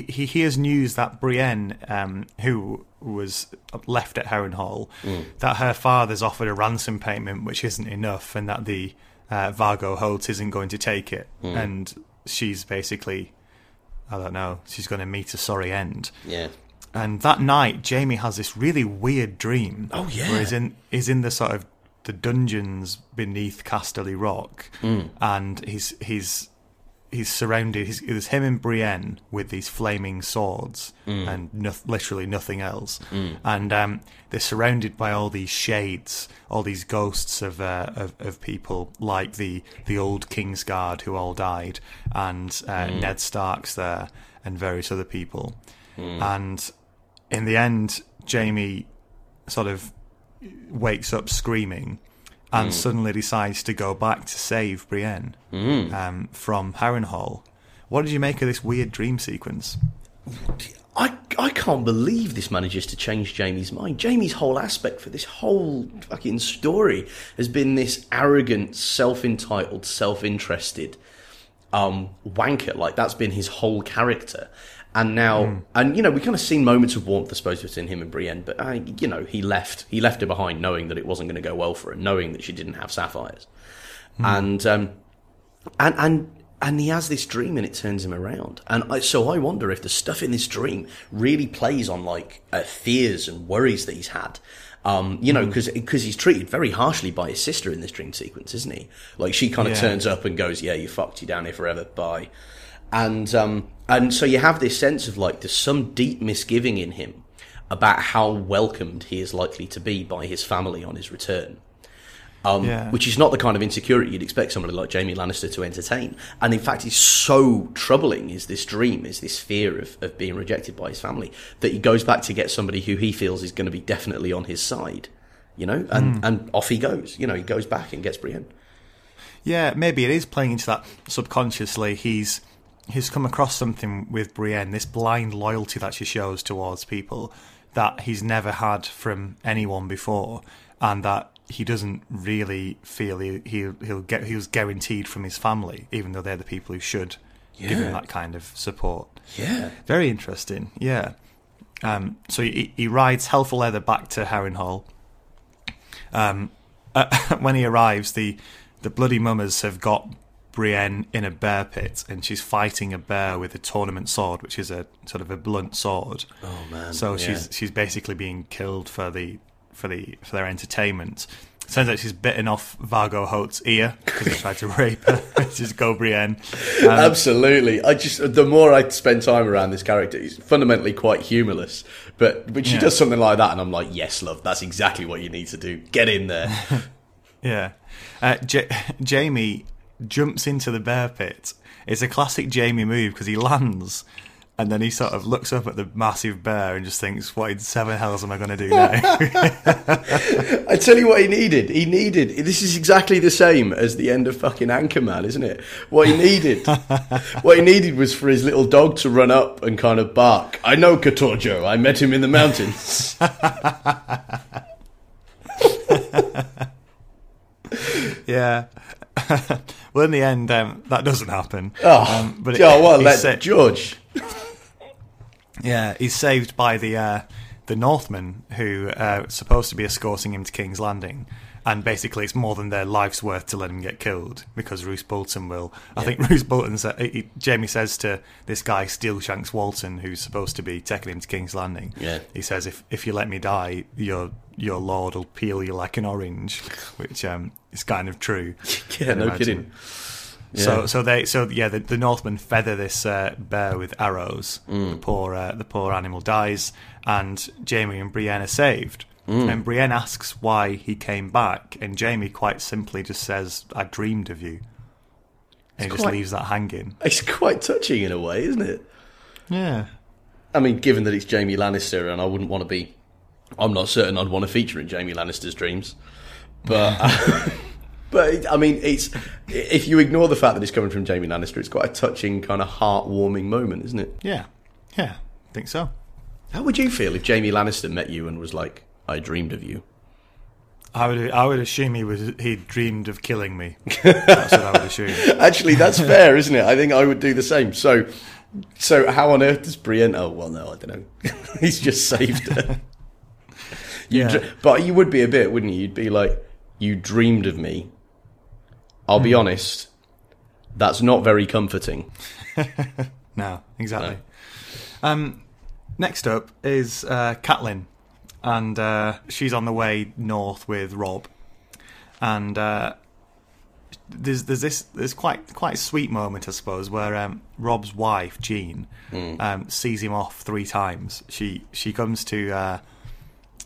hears news that Brienne, who was left at Harrenhal, that her father's offered a ransom payment which isn't enough, and that the Vargo Holt isn't going to take it. And she's basically, I don't know, she's going to meet a sorry end. Yeah. And that night, Jaime has this really weird dream. Oh, yeah. Where he's in the sort of the dungeons beneath Casterly Rock, and he's surrounded. It was him and Brienne with these flaming swords and literally nothing else. And they're surrounded by all these shades, all these ghosts of people, like the old Kingsguard who all died, and Ned Stark's there, and various other people. And in the end, Jaime sort of wakes up screaming, and suddenly decides to go back to save Brienne from Harrenhal. What did you make of this weird dream sequence? I can't believe this manages to change Jaime's mind. Jaime's whole aspect for this whole fucking story has been this arrogant, self-entitled, self-interested wanker. Like, that's been his whole character. And now, and you know, we kind of seen moments of warmth, I suppose, between him and Brienne. But you know, he left her behind, knowing that it wasn't going to go well for her, knowing that she didn't have sapphires, and he has this dream, and it turns him around. And so I wonder if the stuff in this dream really plays on, like, fears and worries that he's had. You know, because he's treated very harshly by his sister in this dream sequence, isn't he? Like, she kind of turns up and goes, "Yeah, you fucked, you down here forever, bye." And so you have this sense of, like, there's some deep misgiving in him about how welcomed he is likely to be by his family on his return, which is not the kind of insecurity you'd expect somebody like Jaime Lannister to entertain. And in fact, it's so troubling, is this dream, is this fear of being rejected by his family, that he goes back to get somebody who he feels is going to be definitely on his side, you know, and off he goes. You know, he goes back and gets Brienne. Yeah, maybe it is playing into that subconsciously. He's come across something with Brienne, this blind loyalty that she shows towards people that he's never had from anyone before, and that he doesn't really feel he was guaranteed from his family, even though they're the people who should give him that kind of support. Yeah, very interesting. Yeah, so he rides hell for leather back to Harrenhal. When he arrives, the bloody mummers have got Brienne in a bear pit, and she's fighting a bear with a tournament sword, which is a sort of a blunt sword. Oh man! So she's basically being killed for their entertainment. It turns out she's bitten off Vargo Holt's ear because he tried to rape her. Just go Brienne. Absolutely. The more I spend time around this character, he's fundamentally quite humorless. But she does something like that, and I'm like, yes, love, that's exactly what you need to do. Get in there. Yeah, Jaime jumps into the bear pit. It's a classic Jaime move because he lands And then he sort of looks up at the massive bear and just thinks, what in seven hells am I going to do now? I tell you what he needed. This is exactly the same as the end of fucking Anchorman, isn't it? What he needed was for his little dog to run up and kind of bark. I know Katorjo. I met him in the mountains. Yeah. Well, in the end, that doesn't happen. George. Yeah, he's saved by the Northmen who are supposed to be escorting him to King's Landing, and basically it's more than their life's worth to let him get killed because Roose Bolton will. Yeah. I think Roose Bolton, Jamie says to this guy Steelshanks Walton, who's supposed to be taking him to King's Landing. Yeah. He says, if you let me die, your lord will peel you like an orange, which is kind of true. Yeah, no kidding. Yeah. So the Northmen feather this bear with arrows. Mm. The poor animal dies, and Jaime and Brienne are saved. Mm. And Brienne asks why he came back, and Jaime quite simply just says, "I dreamed of you," and he just leaves that hanging. It's quite touching in a way, isn't it? Yeah. I mean, given that it's Jaime Lannister, and I'm not certain I'd want to feature in Jaime Lannister's dreams, but. But, I mean, if you ignore the fact that it's coming from Jaime Lannister, it's quite a touching, kind of heartwarming moment, isn't it? Yeah. Yeah, I think so. How would you feel if Jaime Lannister met you and was like, I dreamed of you? I would assume he dreamed of killing me. That's what I would assume. Actually, that's fair, isn't it? I think I would do the same. So how on earth does Brienne... Oh, well, no, I don't know. He's just saved her. But you would be a bit, wouldn't you? You'd be like, you dreamed of me. I'll be honest, that's not very comforting. No, exactly. No. Next up is Catelyn, and she's on the way north with Robb, and there's this quite sweet moment, I suppose, where Robb's wife Jean sees him off 3 times. She comes to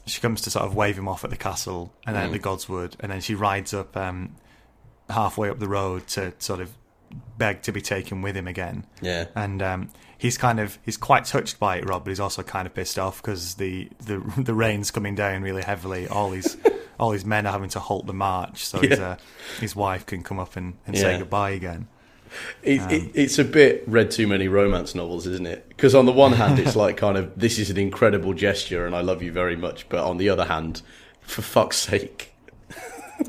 sort of wave him off at the castle, and then at the Godswood, and then she rides up. Halfway up the road to sort of beg to be taken with him again. Yeah. And he's quite touched by it, Rob, but he's also kind of pissed off because the rain's coming down really heavily. All his men are having to halt the march so his wife can come up and say goodbye again. It's a bit read too many romance novels, isn't it? Because on the one hand, it's like kind of, this is an incredible gesture and I love you very much. But on the other hand, for fuck's sake...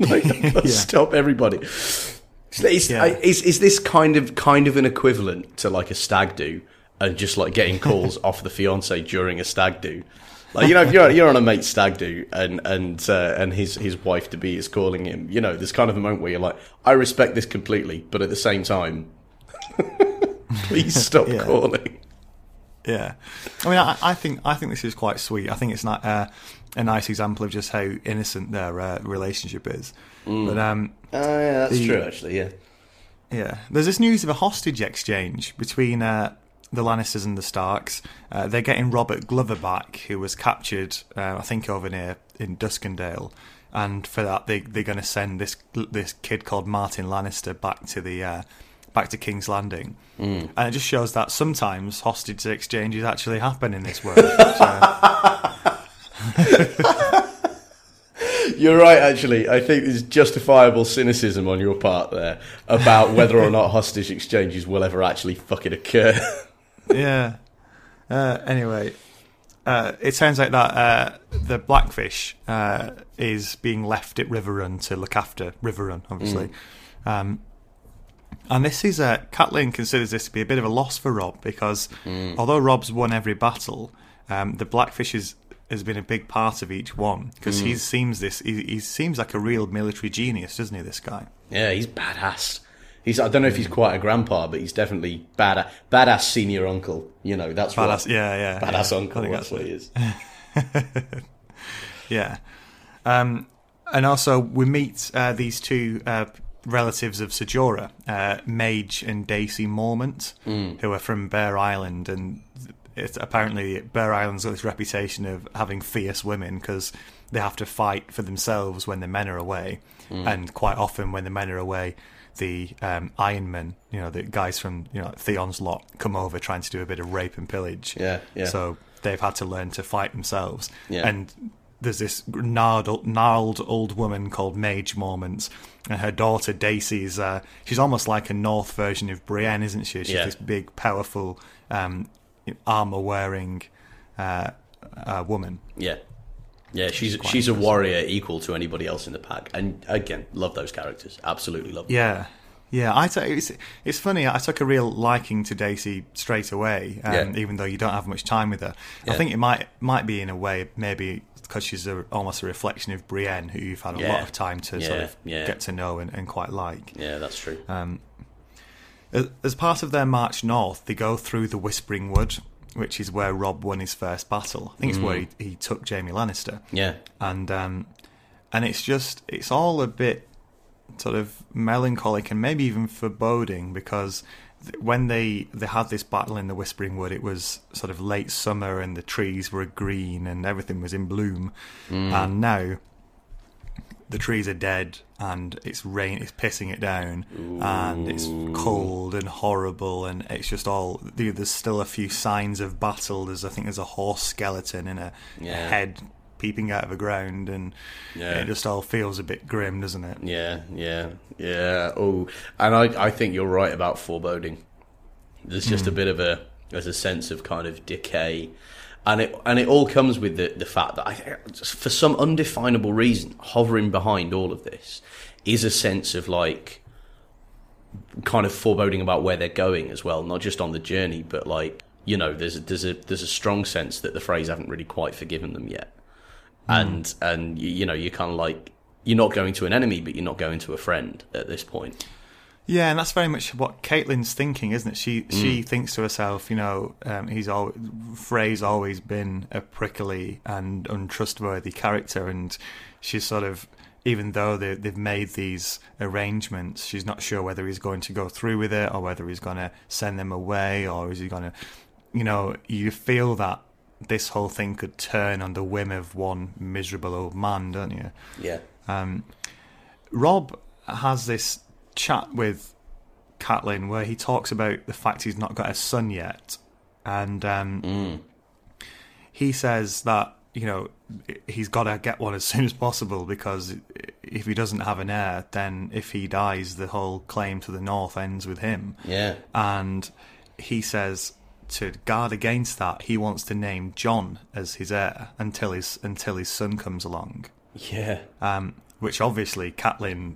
like, stop everybody. Is this kind of an equivalent to like a stag do and just like getting calls off the fiance during a stag do? Like, you know, if you're on a mate's stag do and his wife to be is calling him, you know, there's kind of a moment where you're like, I respect this completely, but at the same time, please stop calling. Yeah, I mean, I think this is quite sweet. I think it's not a nice example of just how innocent their relationship is. Mm. But that's true, actually. Yeah, yeah. There's this news of a hostage exchange between the Lannisters and the Starks. They're getting Robert Glover back, who was captured, I think, over near in Duskendale, and for that they're going to send this kid called Martin Lannister back to the. Back to King's Landing, and it just shows that sometimes hostage exchanges actually happen in this world. You're right, actually. I think there's justifiable cynicism on your part there about whether or not hostage exchanges will ever actually fucking occur. Anyway, it turns out that the Blackfish is being left at Riverrun to look after Riverrun, obviously. And this is Catelyn considers this to be a bit of a loss for Robb because although Robb's won every battle, the Blackfish has been a big part of each one because he seems like a real military genius, doesn't he? This guy. Yeah, he's badass. I don't know if he's quite a grandpa, but he's definitely badass senior uncle. You know, that's badass. Badass uncle. I think that's what he is. Yeah, and also we meet these two. Relatives of Ser Jorah, Mage and Daisy Mormont, who are from Bear Island, and apparently Bear Island's got this reputation of having fierce women because they have to fight for themselves when the men are away, and quite often when the men are away, the Iron Men, you know, the guys from, you know, Theon's lot come over trying to do a bit of rape and pillage. Yeah, yeah. So they've had to learn to fight themselves. Yeah. And there's this gnarled old woman called Mage Mormont, and her daughter Daisy's, she's almost like a North version of Brienne, isn't she? She's this big, powerful, armour-wearing woman. Yeah. Yeah, she's a warrior equal to anybody else in the pack. And again, love those characters. Absolutely love them. Yeah. Yeah, it's funny, I took a real liking to Daisy straight away, even though you don't have much time with her. Yeah. I think it might be in a way, maybe because she's almost a reflection of Brienne, who you've had a lot of time to sort of get to know and quite like. Yeah, that's true. As part of their march north, they go through the Whispering Wood, which is where Robb won his first battle. I think it's where he took Jaime Lannister. Yeah. And it's all a bit sort of melancholic and maybe even foreboding, because when they had this battle in the Whispering Wood, it was sort of late summer and the trees were green and everything was in bloom. And now the trees are dead and it's rain, it's pissing it down. Ooh. And it's cold and horrible, and it's just all, there's still a few signs of battle. I think there's a horse skeleton and a head peeping out of the ground, and it just all feels a bit grim, doesn't it? Yeah. Oh, and I think you're right about foreboding. There's just a bit of there's a sense of kind of decay, and it all comes with the fact that for some undefinable reason, hovering behind all of this is a sense of like kind of foreboding about where they're going as well, not just on the journey, but like, you know, there's a strong sense that the Freys haven't really quite forgiven them yet. And you know, you're kind of like, you're not going to an enemy, but you're not going to a friend at this point. Yeah, and that's very much what Catelyn's thinking, isn't it? She thinks to herself, you know, Frey's always been a prickly and untrustworthy character, and she's sort of, even though they've made these arrangements, she's not sure whether he's going to go through with it or whether he's going to send them away, or is he going to, you know, you feel that this whole thing could turn on the whim of one miserable old man, don't you? Yeah. Robb has this chat with Catelyn where he talks about the fact he's not got a son yet, and he says that, you know, he's got to get one as soon as possible, because if he doesn't have an heir, then if he dies, the whole claim to the North ends with him. Yeah. And he says, to guard against that, he wants to name Jon as his heir until his son comes along. Yeah. Which obviously Catelyn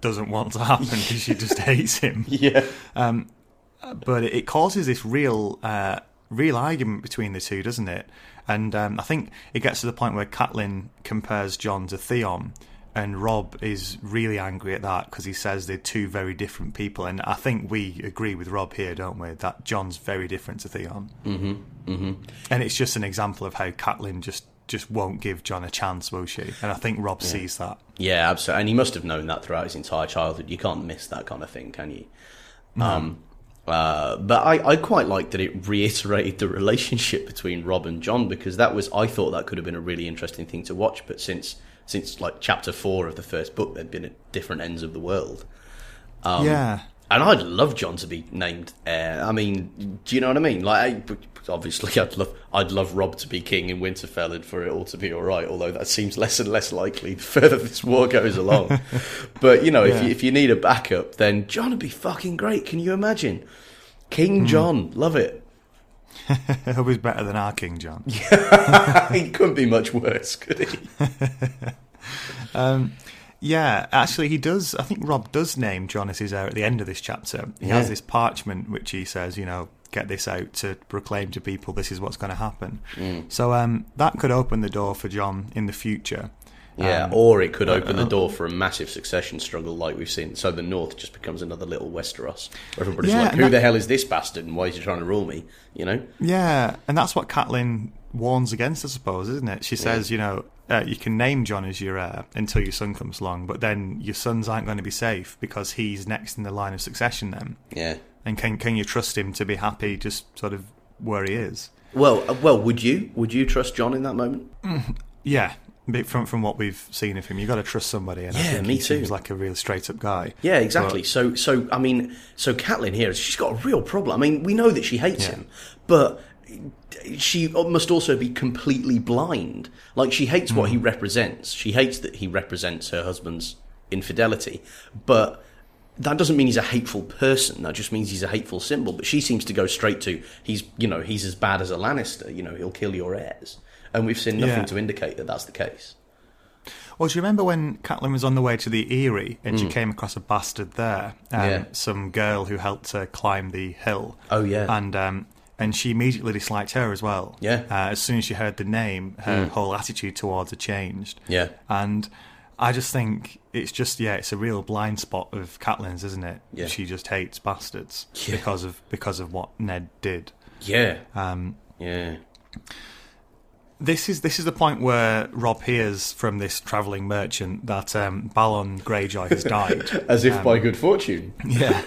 doesn't want to happen, because she just hates him. Yeah. But it causes this real argument between the two, doesn't it? And I think it gets to the point where Catelyn compares Jon to Theon, and Robb is really angry at that, because he says they're two very different people. And I think we agree with Robb here, don't we, that Jon's very different to Theon. Mm-hmm. Mm-hmm. And it's just an example of how Catelyn just won't give Jon a chance, will she? And I think Robb sees that. Yeah, absolutely. And he must have known that throughout his entire childhood. You can't miss that kind of thing, can you? No. But I quite liked that it reiterated the relationship between Robb and Jon, because I thought that could have been a really interesting thing to watch, but since like chapter 4 of the first book, they've been at different ends of the world. And I'd love Jon to be named heir. I mean, do you know what I mean? Like, obviously, I'd love Robb to be king in Winterfell and for it all to be all right. Although that seems less and less likely the further this war goes along. But you know, if you need a backup, then Jon would be fucking great. Can you imagine? King Jon, love it. I hope he's better than our King Jon. He couldn't be much worse, could he? Actually, he does. I think Robb does name Jon as his heir at the end of this chapter. He has this parchment, which he says, you know, get this out to proclaim to people this is what's going to happen. So that could open the door for Jon in the future. Yeah, or it could open the door for a massive succession struggle like we've seen. So the North just becomes another little Westeros, where everybody's like, who the hell is this bastard and why is he trying to rule me, you know? Yeah, and that's what Catelyn warns against, I suppose, isn't it? She says, you know, you can name Jon as your heir until your son comes along, but then your sons aren't going to be safe because he's next in the line of succession then. Yeah. And can you trust him to be happy just sort of where he is? Well, would you? Would you trust Jon in that moment? Yeah. From what we've seen of him, you've got to trust somebody. And yeah, I think me too. Seems like a real straight up guy. Yeah, exactly. But, so Catelyn here, she's got a real problem. I mean, we know that she hates him, but she must also be completely blind. Like, she hates what he represents. She hates that he represents her husband's infidelity, but that doesn't mean he's a hateful person. That just means he's a hateful symbol. But she seems to go straight to, he's as bad as a Lannister. You know, he'll kill your heirs. And we've seen nothing to indicate that that's the case. Well, do you remember when Catelyn was on the way to the Eyrie and she came across a bastard there? Some girl who helped her climb the hill. Oh, yeah. And she immediately disliked her as well. Yeah. As soon as she heard the name, her whole attitude towards her changed. Yeah. And I just think it's just, it's a real blind spot of Catelyn's, isn't it? Yeah. She just hates bastards because of what Ned did. Yeah. This is the point where Robb hears from this travelling merchant that Balon Greyjoy has died. As if by good fortune. Yeah.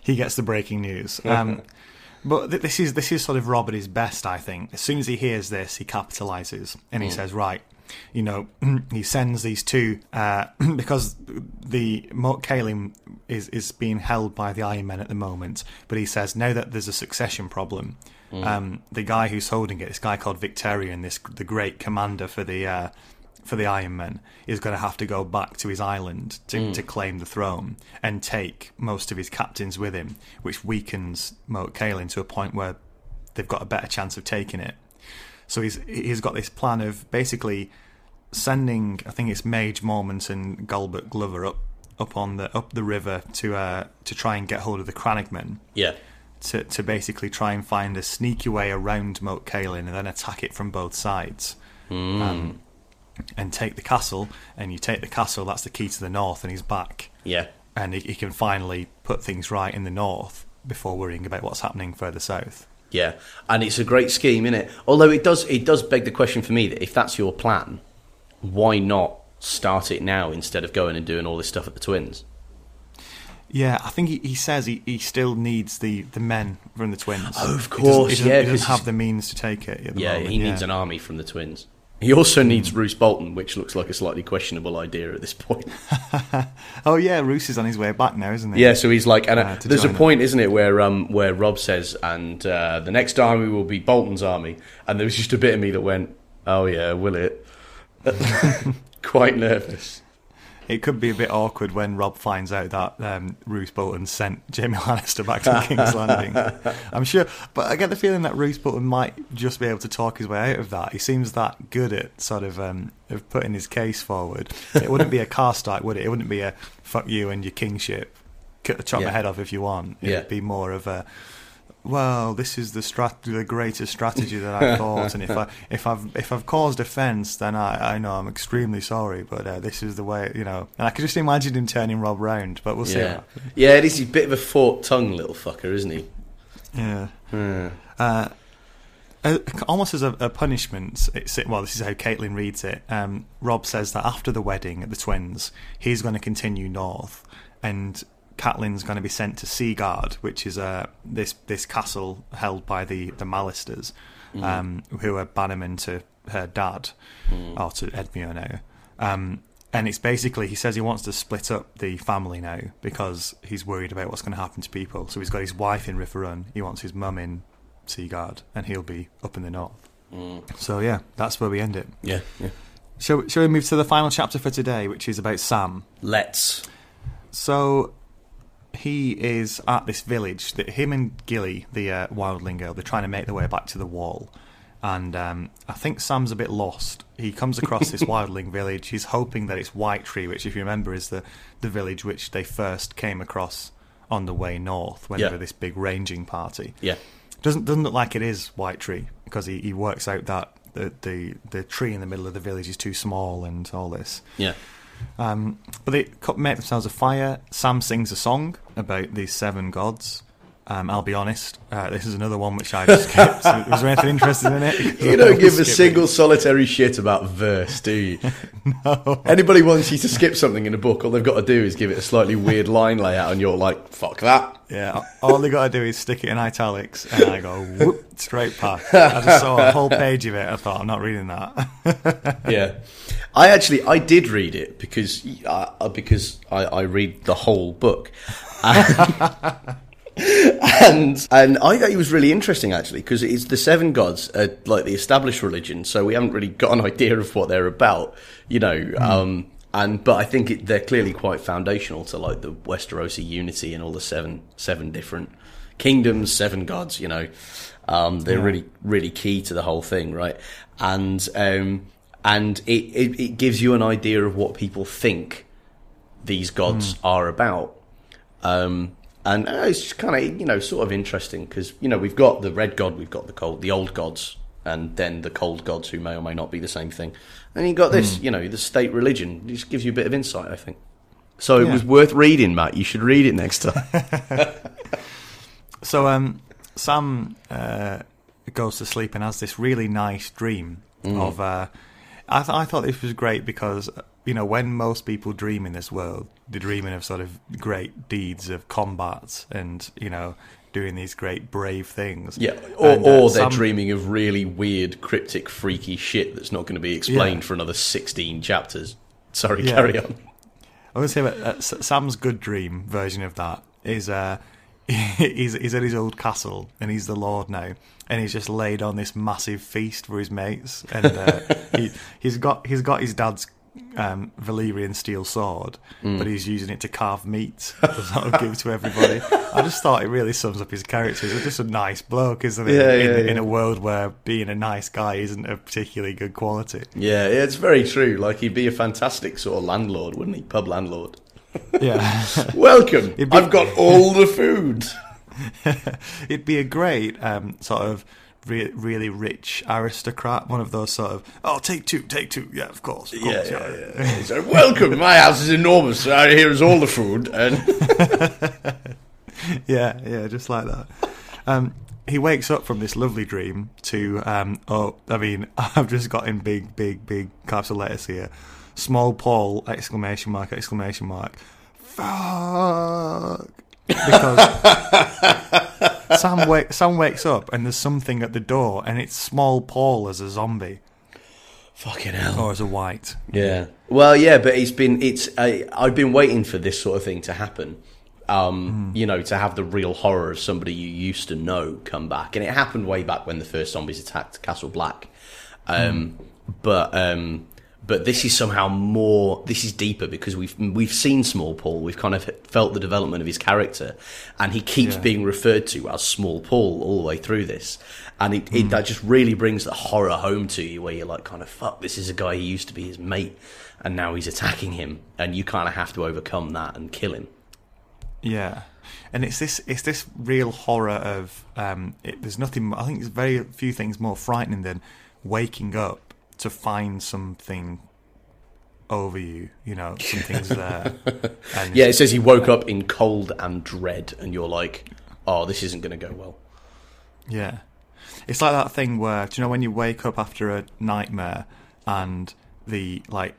He gets the breaking news. But this is sort of Robb at his best, I think. As soon as he hears this, he capitalises and he says, right, you know, he sends these two, because the Moat Cailin is being held by the Iron Men at the moment, but he says, now that there's a succession problem, the guy who's holding it, this guy called Victarion, the great commander for the Iron Men, is going to have to go back to his island to claim the throne and take most of his captains with him, which weakens Moat Cailin to a point where they've got a better chance of taking it. So he's got this plan of basically sending, I think it's Mage Mormont and Galbert Glover up the river to try and get hold of the Cranaghmen. Yeah. To basically try and find a sneaky way around Moat Cailin and then attack it from both sides, and take the castle. And you take the castle, that's the key to the north, and he's back. Yeah, and he can finally put things right in the north before worrying about what's happening further south. Yeah, and it's a great scheme, isn't it? Although it does beg the question for me that if that's your plan, why not start it now instead of going and doing all this stuff at the Twins? Yeah, I think he says he still needs the men from the Twins. Oh, of course, he doesn't have the means to take it at the moment. He needs an army from the Twins. He also needs Roose Bolton, which looks like a slightly questionable idea at this point. Oh, yeah, Roose is on his way back now, isn't he? Yeah, so he's like... And there's a point, isn't it, where Robb says, and the next army will be Bolton's army. And there was just a bit of me that went, oh, yeah, will it? Quite nervous. It could be a bit awkward when Robb finds out that Roose Bolton sent Jaime Lannister back to King's Landing. I'm sure, but I get the feeling that Roose Bolton might just be able to talk his way out of that. He seems that good at sort of putting his case forward. It wouldn't be a Carstack, would it? It wouldn't be a fuck you and your kingship, chop my head off if you want. It would be more of a, well, this is the greatest strategy that I thought, and if I've caused offence, then I know I'm extremely sorry, but this is the way, you know. And I could just imagine him turning Robb round, but we'll see. Yeah, he's a bit of a forked tongue little fucker, isn't he? Yeah. Almost as a punishment, this is how Catelyn reads it. Robb says that after the wedding at the Twins, he's going to continue north, and Catelyn's going to be sent to Seaguard, which is this castle held by the Malisters, who are bannermen to her dad, or to Edmure now. And it's basically, he says he wants to split up the family now because he's worried about what's going to happen to people. So he's got his wife in Riverrun, he wants his mum in Seaguard, and he'll be up in the north. So yeah, that's where we end it. Yeah. Shall we move to the final chapter for today, which is about Sam? Let's. So... he is at this village that him and Gilly, the wildling girl, they're trying to make their way back to the wall, and I think Sam's a bit lost. He comes across this wildling village. He's hoping that it's White Tree, which, if you remember, is the village which they first came across on the way north when they were this big ranging party. Yeah, doesn't look like it is White Tree because he works out that the tree in the middle of the village is too small and all this. Yeah. But they make themselves a fire. Sam sings a song about these seven gods, I'll be honest, this is another one which I just skipped. So was there anything interesting in it? You don't give a single solitary shit about verse, do you? No. Anybody wants you to skip something in a book, all they've got to do is give it a slightly weird line layout and you're like, fuck that. Yeah, all they got to do is stick it in italics and I go, whoop, straight past. I just saw a whole page of it. I thought, I'm not reading that. Yeah. I did read it because I read the whole book. And I thought it was really interesting, actually, because it's the seven gods, like the established religion, so we haven't really got an idea of what they're about, you know. But I think they're clearly quite foundational to like the Westerosi unity and all the seven different kingdoms, seven gods, you know. They're really, really key to the whole thing, right? And it gives you an idea of what people think these gods are about. And it's just kind of, you know, sort of interesting because, you know, we've got the Red God, we've got the old gods, and then the cold gods who may or may not be the same thing. And you've got this, you know, the state religion. It just gives you a bit of insight, I think. So it was worth reading, Matt. You should read it next time. So Sam goes to sleep and has this really nice dream of... I thought this was great because... You know, when most people dream in this world, they're dreaming of sort of great deeds of combat and, you know, doing these great brave things. Yeah, or they're dreaming of really weird, cryptic, freaky shit that's not going to be explained for another 16 chapters. Sorry, carry on. I was going to say, Sam's good dream version of that is he's at his old castle and he's the lord now. And he's just laid on this massive feast for his mates. And he's got his dad's... Valyrian steel sword, but he's using it to carve meat to sort of give to everybody. I just thought it really sums up his character. He's just a nice bloke, isn't he? In a world where being a nice guy isn't a particularly good quality. Yeah, it's very true. Like, he'd be a fantastic sort of landlord, wouldn't he? Pub landlord. Yeah. Welcome. I've got all the food. It'd be a great sort of really rich aristocrat, one of those sort of, oh, take two, yeah, of course. Yeah. He's like, welcome, my house is enormous, here is all the food, and yeah, just like that. He wakes up from this lovely dream to, I've just got in big caps of letters here, Small Paul, !! Fuck! Because... Sam wakes up and there's something at the door and it's Small Paul as a zombie. Fucking hell. Or as a white. Yeah. Well, yeah, but I've been waiting for this sort of thing to happen. You know, to have the real horror of somebody you used to know come back. And it happened way back when the first zombies attacked Castle Black. But this is somehow more. This is deeper because we've seen Small Paul. We've kind of felt the development of his character, and he keeps being referred to as Small Paul all the way through this. And it that just really brings the horror home to you, where you're like, kind of, fuck, this is a guy who used to be his mate, and now he's attacking him, and you kind of have to overcome that and kill him. Yeah, and it's this real horror of there's nothing. I think there's very few things more frightening than waking up to find something over you, you know, something's there. And it says he woke up in cold and dread, and you're like, oh, this isn't going to go well. Yeah. It's like that thing where, do you know, when you wake up after a nightmare and the, like,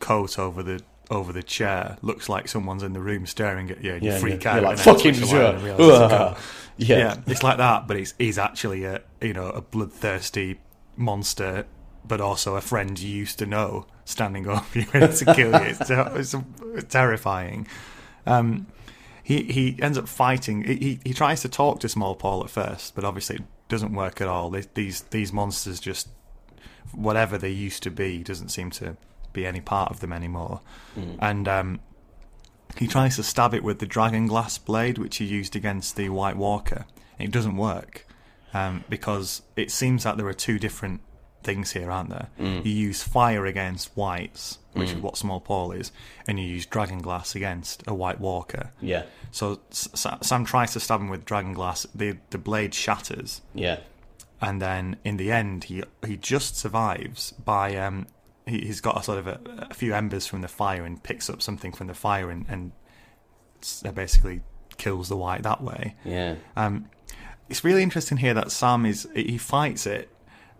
coat over the chair looks like someone's in the room staring at you and you freak out. You're like, fucking sure. Yeah, it's like that, but he's actually a, you know, a bloodthirsty monster, but also a friend you used to know standing up you ready to kill you. It's terrifying. He ends up fighting. He tries to talk to Small Paul at first, but obviously it doesn't work at all. These monsters just, whatever they used to be, doesn't seem to be any part of them anymore. And he tries to stab it with the dragon glass blade, which he used against the White Walker. It doesn't work because it seems that there are two different things here, aren't there? You use fire against whites, which is what Small Paul is, and you use dragon glass against a White Walker. Yeah. So Sam tries to stab him with dragon glass. The blade shatters. Yeah. And then in the end, he just survives by he's got a sort of a few embers from the fire and picks up something from the fire and basically kills the White that way. Yeah. It's really interesting here that Sam he fights it,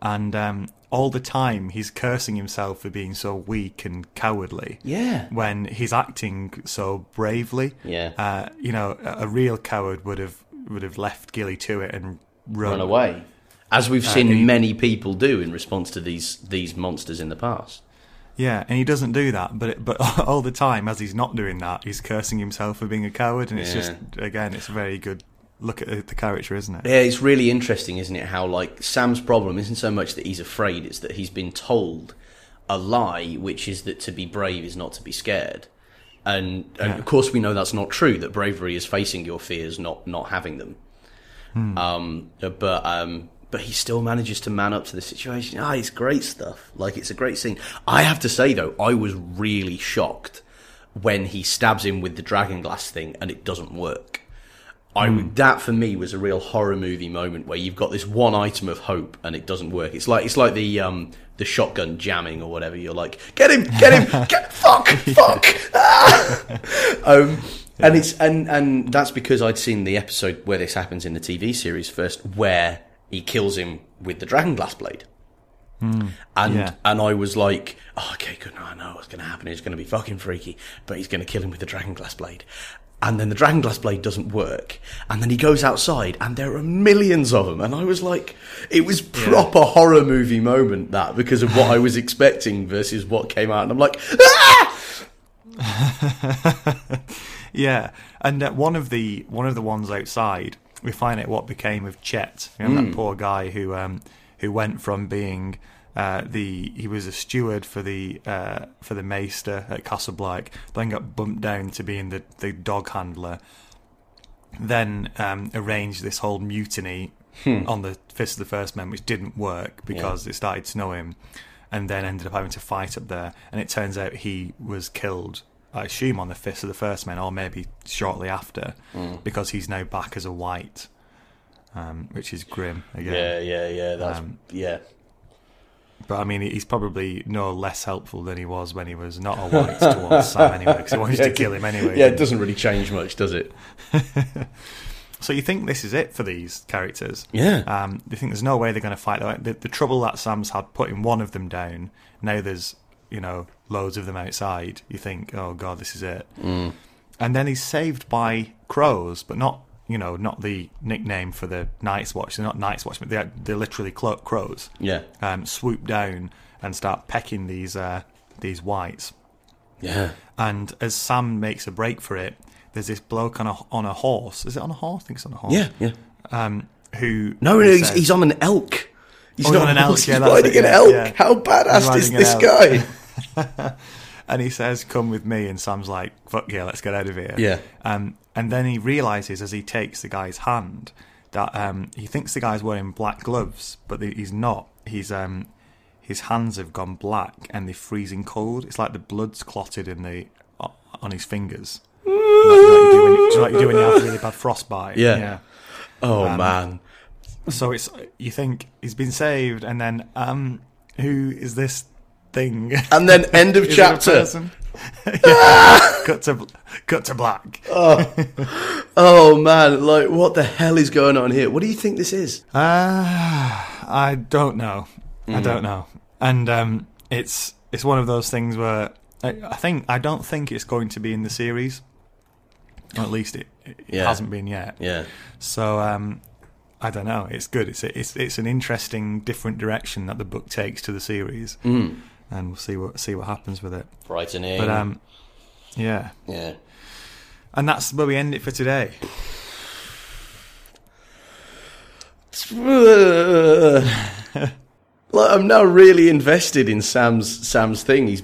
and all the time he's cursing himself for being so weak and cowardly. Yeah. When he's acting so bravely. Yeah. You know, a real coward would have left Gilly to it and run away, as we've seen many people do in response to these monsters in the past. Yeah, and he doesn't do that, but all the time, as he's not doing that, he's cursing himself for being a coward, and it's just, again, it's a very good look at the character, isn't it? Yeah, it's really interesting, isn't it, how, like, Sam's problem isn't so much that he's afraid, it's that he's been told a lie, which is that to be brave is not to be scared. And of course we know that's not true, that bravery is facing your fears, not having them. Hmm. But he still manages to man up to the situation. It's great stuff. Like, it's a great scene. I have to say, though, I was really shocked when he stabs him with the dragon glass thing and it doesn't work. That, for me, was a real horror movie moment where you've got this one item of hope and it doesn't work. It's like the shotgun jamming or whatever. You're like, get him, fuck. And and that's because I'd seen the episode where this happens in the TV series first, where he kills him with the dragon glass blade. And I was like, okay, good, I know what's going to happen. It's going to be fucking freaky, but he's going to kill him with the dragon glass blade. And then the dragon glass blade doesn't work. And then he goes outside and there are millions of them. And I was like, it was proper horror movie moment, that, because of what I was expecting versus what came out. And I'm like, ah! Yeah. And one of the ones outside, we find out what became of Chet, that poor guy who went from being he was a steward for the maester at Castle Black, then got bumped down to being the dog handler, then arranged this whole mutiny on the Fist of the First Men, which didn't work because it started snowing, and then ended up having to fight up there, and it turns out he was killed, I assume, on the Fist of the First Men, or maybe shortly after, because he's now back as a White, which is grim again. Yeah. That's, but I mean, he's probably no less helpful than he was when he was not a White towards Sam anyway, because he wanted to kill him anyway. Yeah, it doesn't really change much, does it? So you think this is it for these characters? Yeah. You think there's no way they're going to fight. The trouble that Sam's had putting one of them down, now there's, loads of them outside. You think, oh god, this is it. And then he's saved by crows, but not the nickname for the Night's Watch. They're not Night's Watch, but they're literally crows. Yeah. Swoop down and start pecking these Whites. Yeah. And as Sam makes a break for it, there's this bloke on a horse. Is it on a horse? I think it's on a horse. Yeah. He's on an elk. He's not on an elk. He's riding an elk. Yeah. How badass is this guy? And he says, "Come with me," and Sam's like, "Fuck yeah, let's get out of here." Yeah. And then he realizes, as he takes the guy's hand, that he thinks the guy's wearing black gloves, but he's not. His hands have gone black and they're freezing cold. It's like the blood's clotted on his fingers, like you do when you have really bad frostbite. Yeah. Oh man. So you think he's been saved, and then who is this thing? And then end of chapter. Cut to black. Oh man, like, what the hell is going on here? What do you think this is? I don't know. I don't know. And it's one of those things where I don't think it's going to be in the series. Or at least it hasn't been yet. Yeah. So I don't know. It's good. It's an interesting, different direction that the book takes to the series, and we'll see what happens with it. Brightening, but yeah, and that's where we end it for today. I'm now really invested in Sam's thing. He's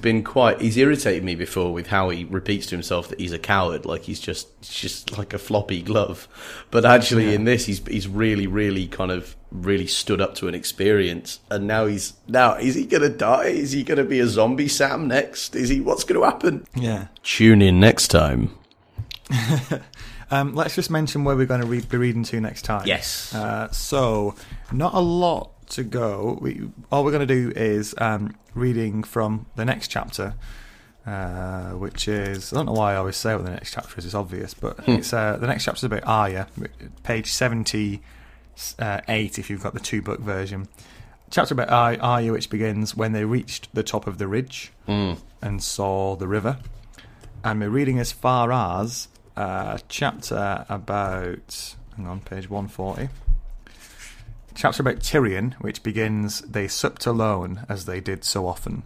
irritated me before with how he repeats to himself that he's a coward, like he's just like a floppy glove. But actually, in this, he's really, really kind of really stood up to an experience. And now is he gonna die? Is he gonna be a zombie Sam next? What's gonna happen? Yeah. Tune in next time. Let's just mention where we're going to be reading to next time. Yes. So not a lot to go. All we're going to do is reading from the next chapter, which is, I don't know why I always say what the next chapter is, it's obvious, but it's the next chapter's about Arya, page 78 if you've got the two-book version. Chapter about Arya, which begins, when they reached the top of the ridge and saw the river. And we're reading as far as chapter about, hang on, page 140. Chapter about Tyrion, which begins, they supped alone as they did so often.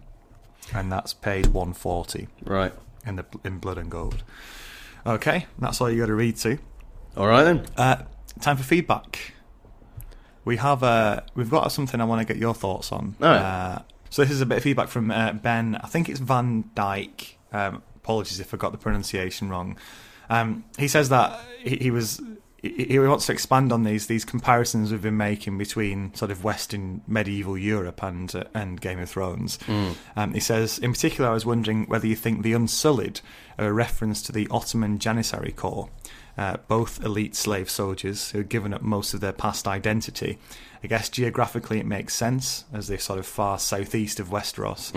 And that's page 140. Right. In Blood and Gold. Okay, that's all you got to read to. All right then. Time for feedback. We have we've got something I want to get your thoughts on. All right. So this is a bit of feedback from Ben. I think it's Van Dyke. Apologies if I got the pronunciation wrong. He says that he wants to expand on these comparisons we've been making between sort of Western medieval Europe and Game of Thrones. He says, in particular, I was wondering whether you think the Unsullied are a reference to the Ottoman Janissary Corps, both elite slave soldiers who had given up most of their past identity. I guess geographically it makes sense, as they're sort of far southeast of Westeros.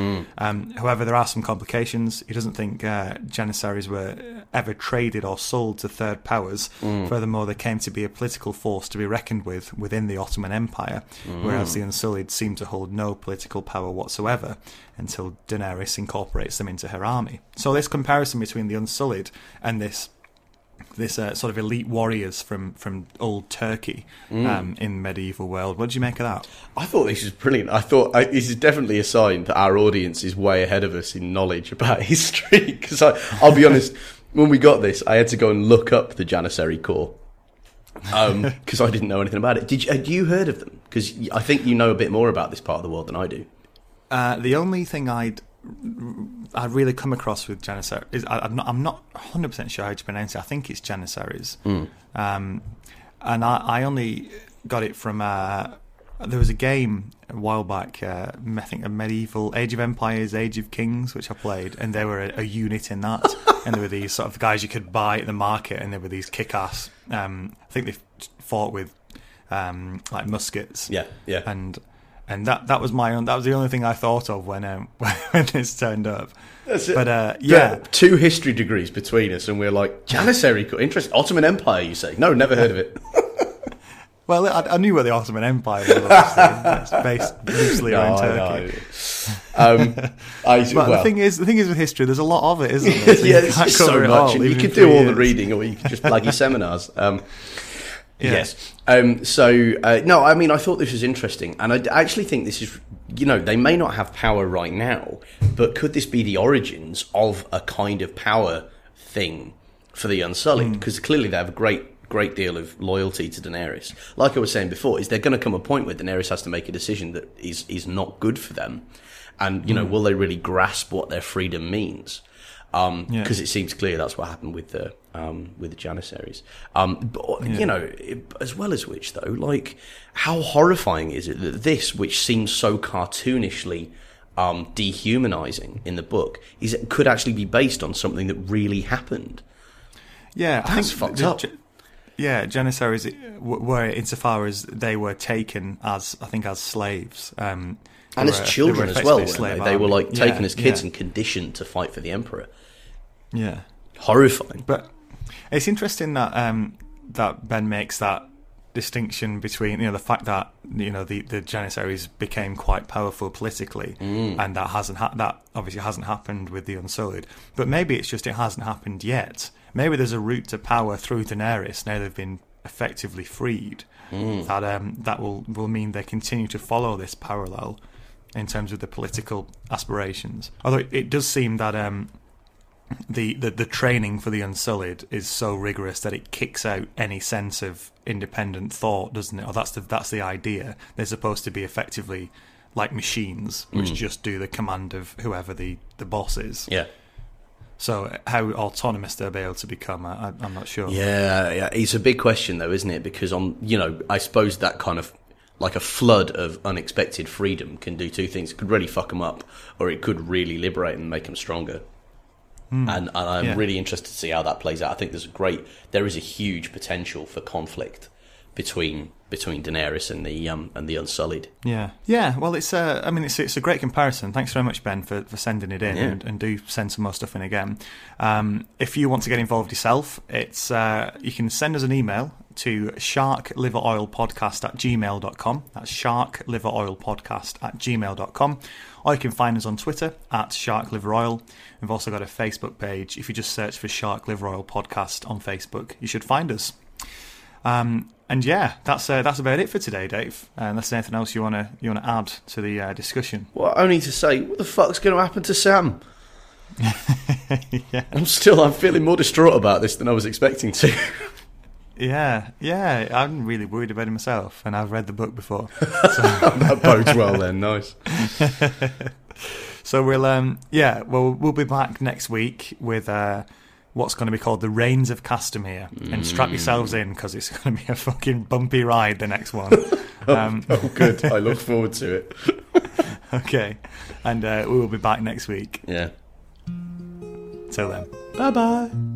However, there are some complications. He doesn't think Janissaries were ever traded or sold to third powers. Furthermore, they came to be a political force to be reckoned with within the Ottoman Empire, whereas the Unsullied seem to hold no political power whatsoever until Daenerys incorporates them into her army. So this comparison between the Unsullied and this sort of elite warriors from old Turkey in the medieval world. What did you make of that? I thought this was brilliant. I thought this is definitely a sign that our audience is way ahead of us in knowledge about history. Because I'll be honest, when we got this, I had to go and look up the Janissary Corps because I didn't know anything about it. Had you heard of them? Because I think you know a bit more about this part of the world than I do. The only thing I really come across with Janissary is I'm not 100% sure how to pronounce it. I think it's Janissaries, and I only got it from there was a game a while back, I think a medieval Age of Empires, Age of Kings, which I played, and they were a unit in that, and there were these sort of guys you could buy at the market, and there were these kick-ass. I think they fought with like muskets, yeah, and that was my own. That was the only thing I thought of when this turned up. That's it. But yeah, two history degrees between us, and we're like Janissary. Interesting. Ottoman Empire, you say? No, never heard of it. Well, I knew where the Ottoman Empire was. It's based loosely around Turkey. But the thing is with history, there's a lot of it, isn't there? So yeah, there's so much. You could do all the reading, or you could just plug your seminars. Yes. No, I mean, I thought this was interesting, and I actually think this is, they may not have power right now, but could this be the origins of a kind of power thing for the Unsullied? Because clearly they have a great deal of loyalty to Daenerys. Like I was saying before, is there going to come a point where Daenerys has to make a decision that is not good for them? And, will they really grasp what their freedom means? Because it seems clear that's what happened with the Janissaries. As well as which, though, like, how horrifying is it that this, which seems so cartoonishly dehumanizing in the book, could actually be based on something that really happened? Yeah, that's fucked up. Janissaries were, insofar as they were taken as slaves. And as children as well, weren't they? They were like taken as kids and conditioned to fight for the emperor. Yeah, horrifying. But it's interesting that that Ben makes that distinction between the fact that the Janissaries became quite powerful politically, and that obviously hasn't happened with the Unsullied. But maybe it's just it hasn't happened yet. Maybe there's a route to power through Daenerys. Now they've been effectively freed. That that will mean they continue to follow this parallel in terms of the political aspirations. Although it does seem that the training for the Unsullied is so rigorous that it kicks out any sense of independent thought, doesn't it? Or that's the idea. They're supposed to be effectively like machines, which just do the command of whoever the boss is. Yeah. So how autonomous they'll be able to become, I'm not sure. Yeah, it's a big question though, isn't it? Because I suppose that kind of, like a flood of unexpected freedom can do two things. It could really fuck them up, or it could really liberate and make them stronger. And I'm really interested to see how that plays out. I think there is a huge potential for conflict between Daenerys and the Unsullied. Yeah. Well, it's a great comparison. Thanks very much, Ben, for sending it in, and do send some more stuff in again. If you want to get involved yourself, it's you can send us an email to sharkliveroilpodcast@gmail.com. That's sharkliveroilpodcast@gmail.com. Or you can find us on Twitter @sharkliveroil. We've also got a Facebook page. If you just search for Shark Liver Oil Podcast on Facebook, you should find us. And yeah, that's about it for today, Dave. Unless there's anything else you wanna add to the discussion. Well, I need to say, what the fuck's going to happen to Sam? Yeah. I'm feeling more distraught about this than I was expecting to. Yeah, I'm really worried about him myself, and I've read the book before. So. That bodes well then, nice. So we'll be back next week with. What's going to be called the Reigns of Castamere, and strap yourselves in because it's going to be a fucking bumpy ride, the next one. Oh good, I look forward to it. Okay, and we will be back next week. Till then, bye bye.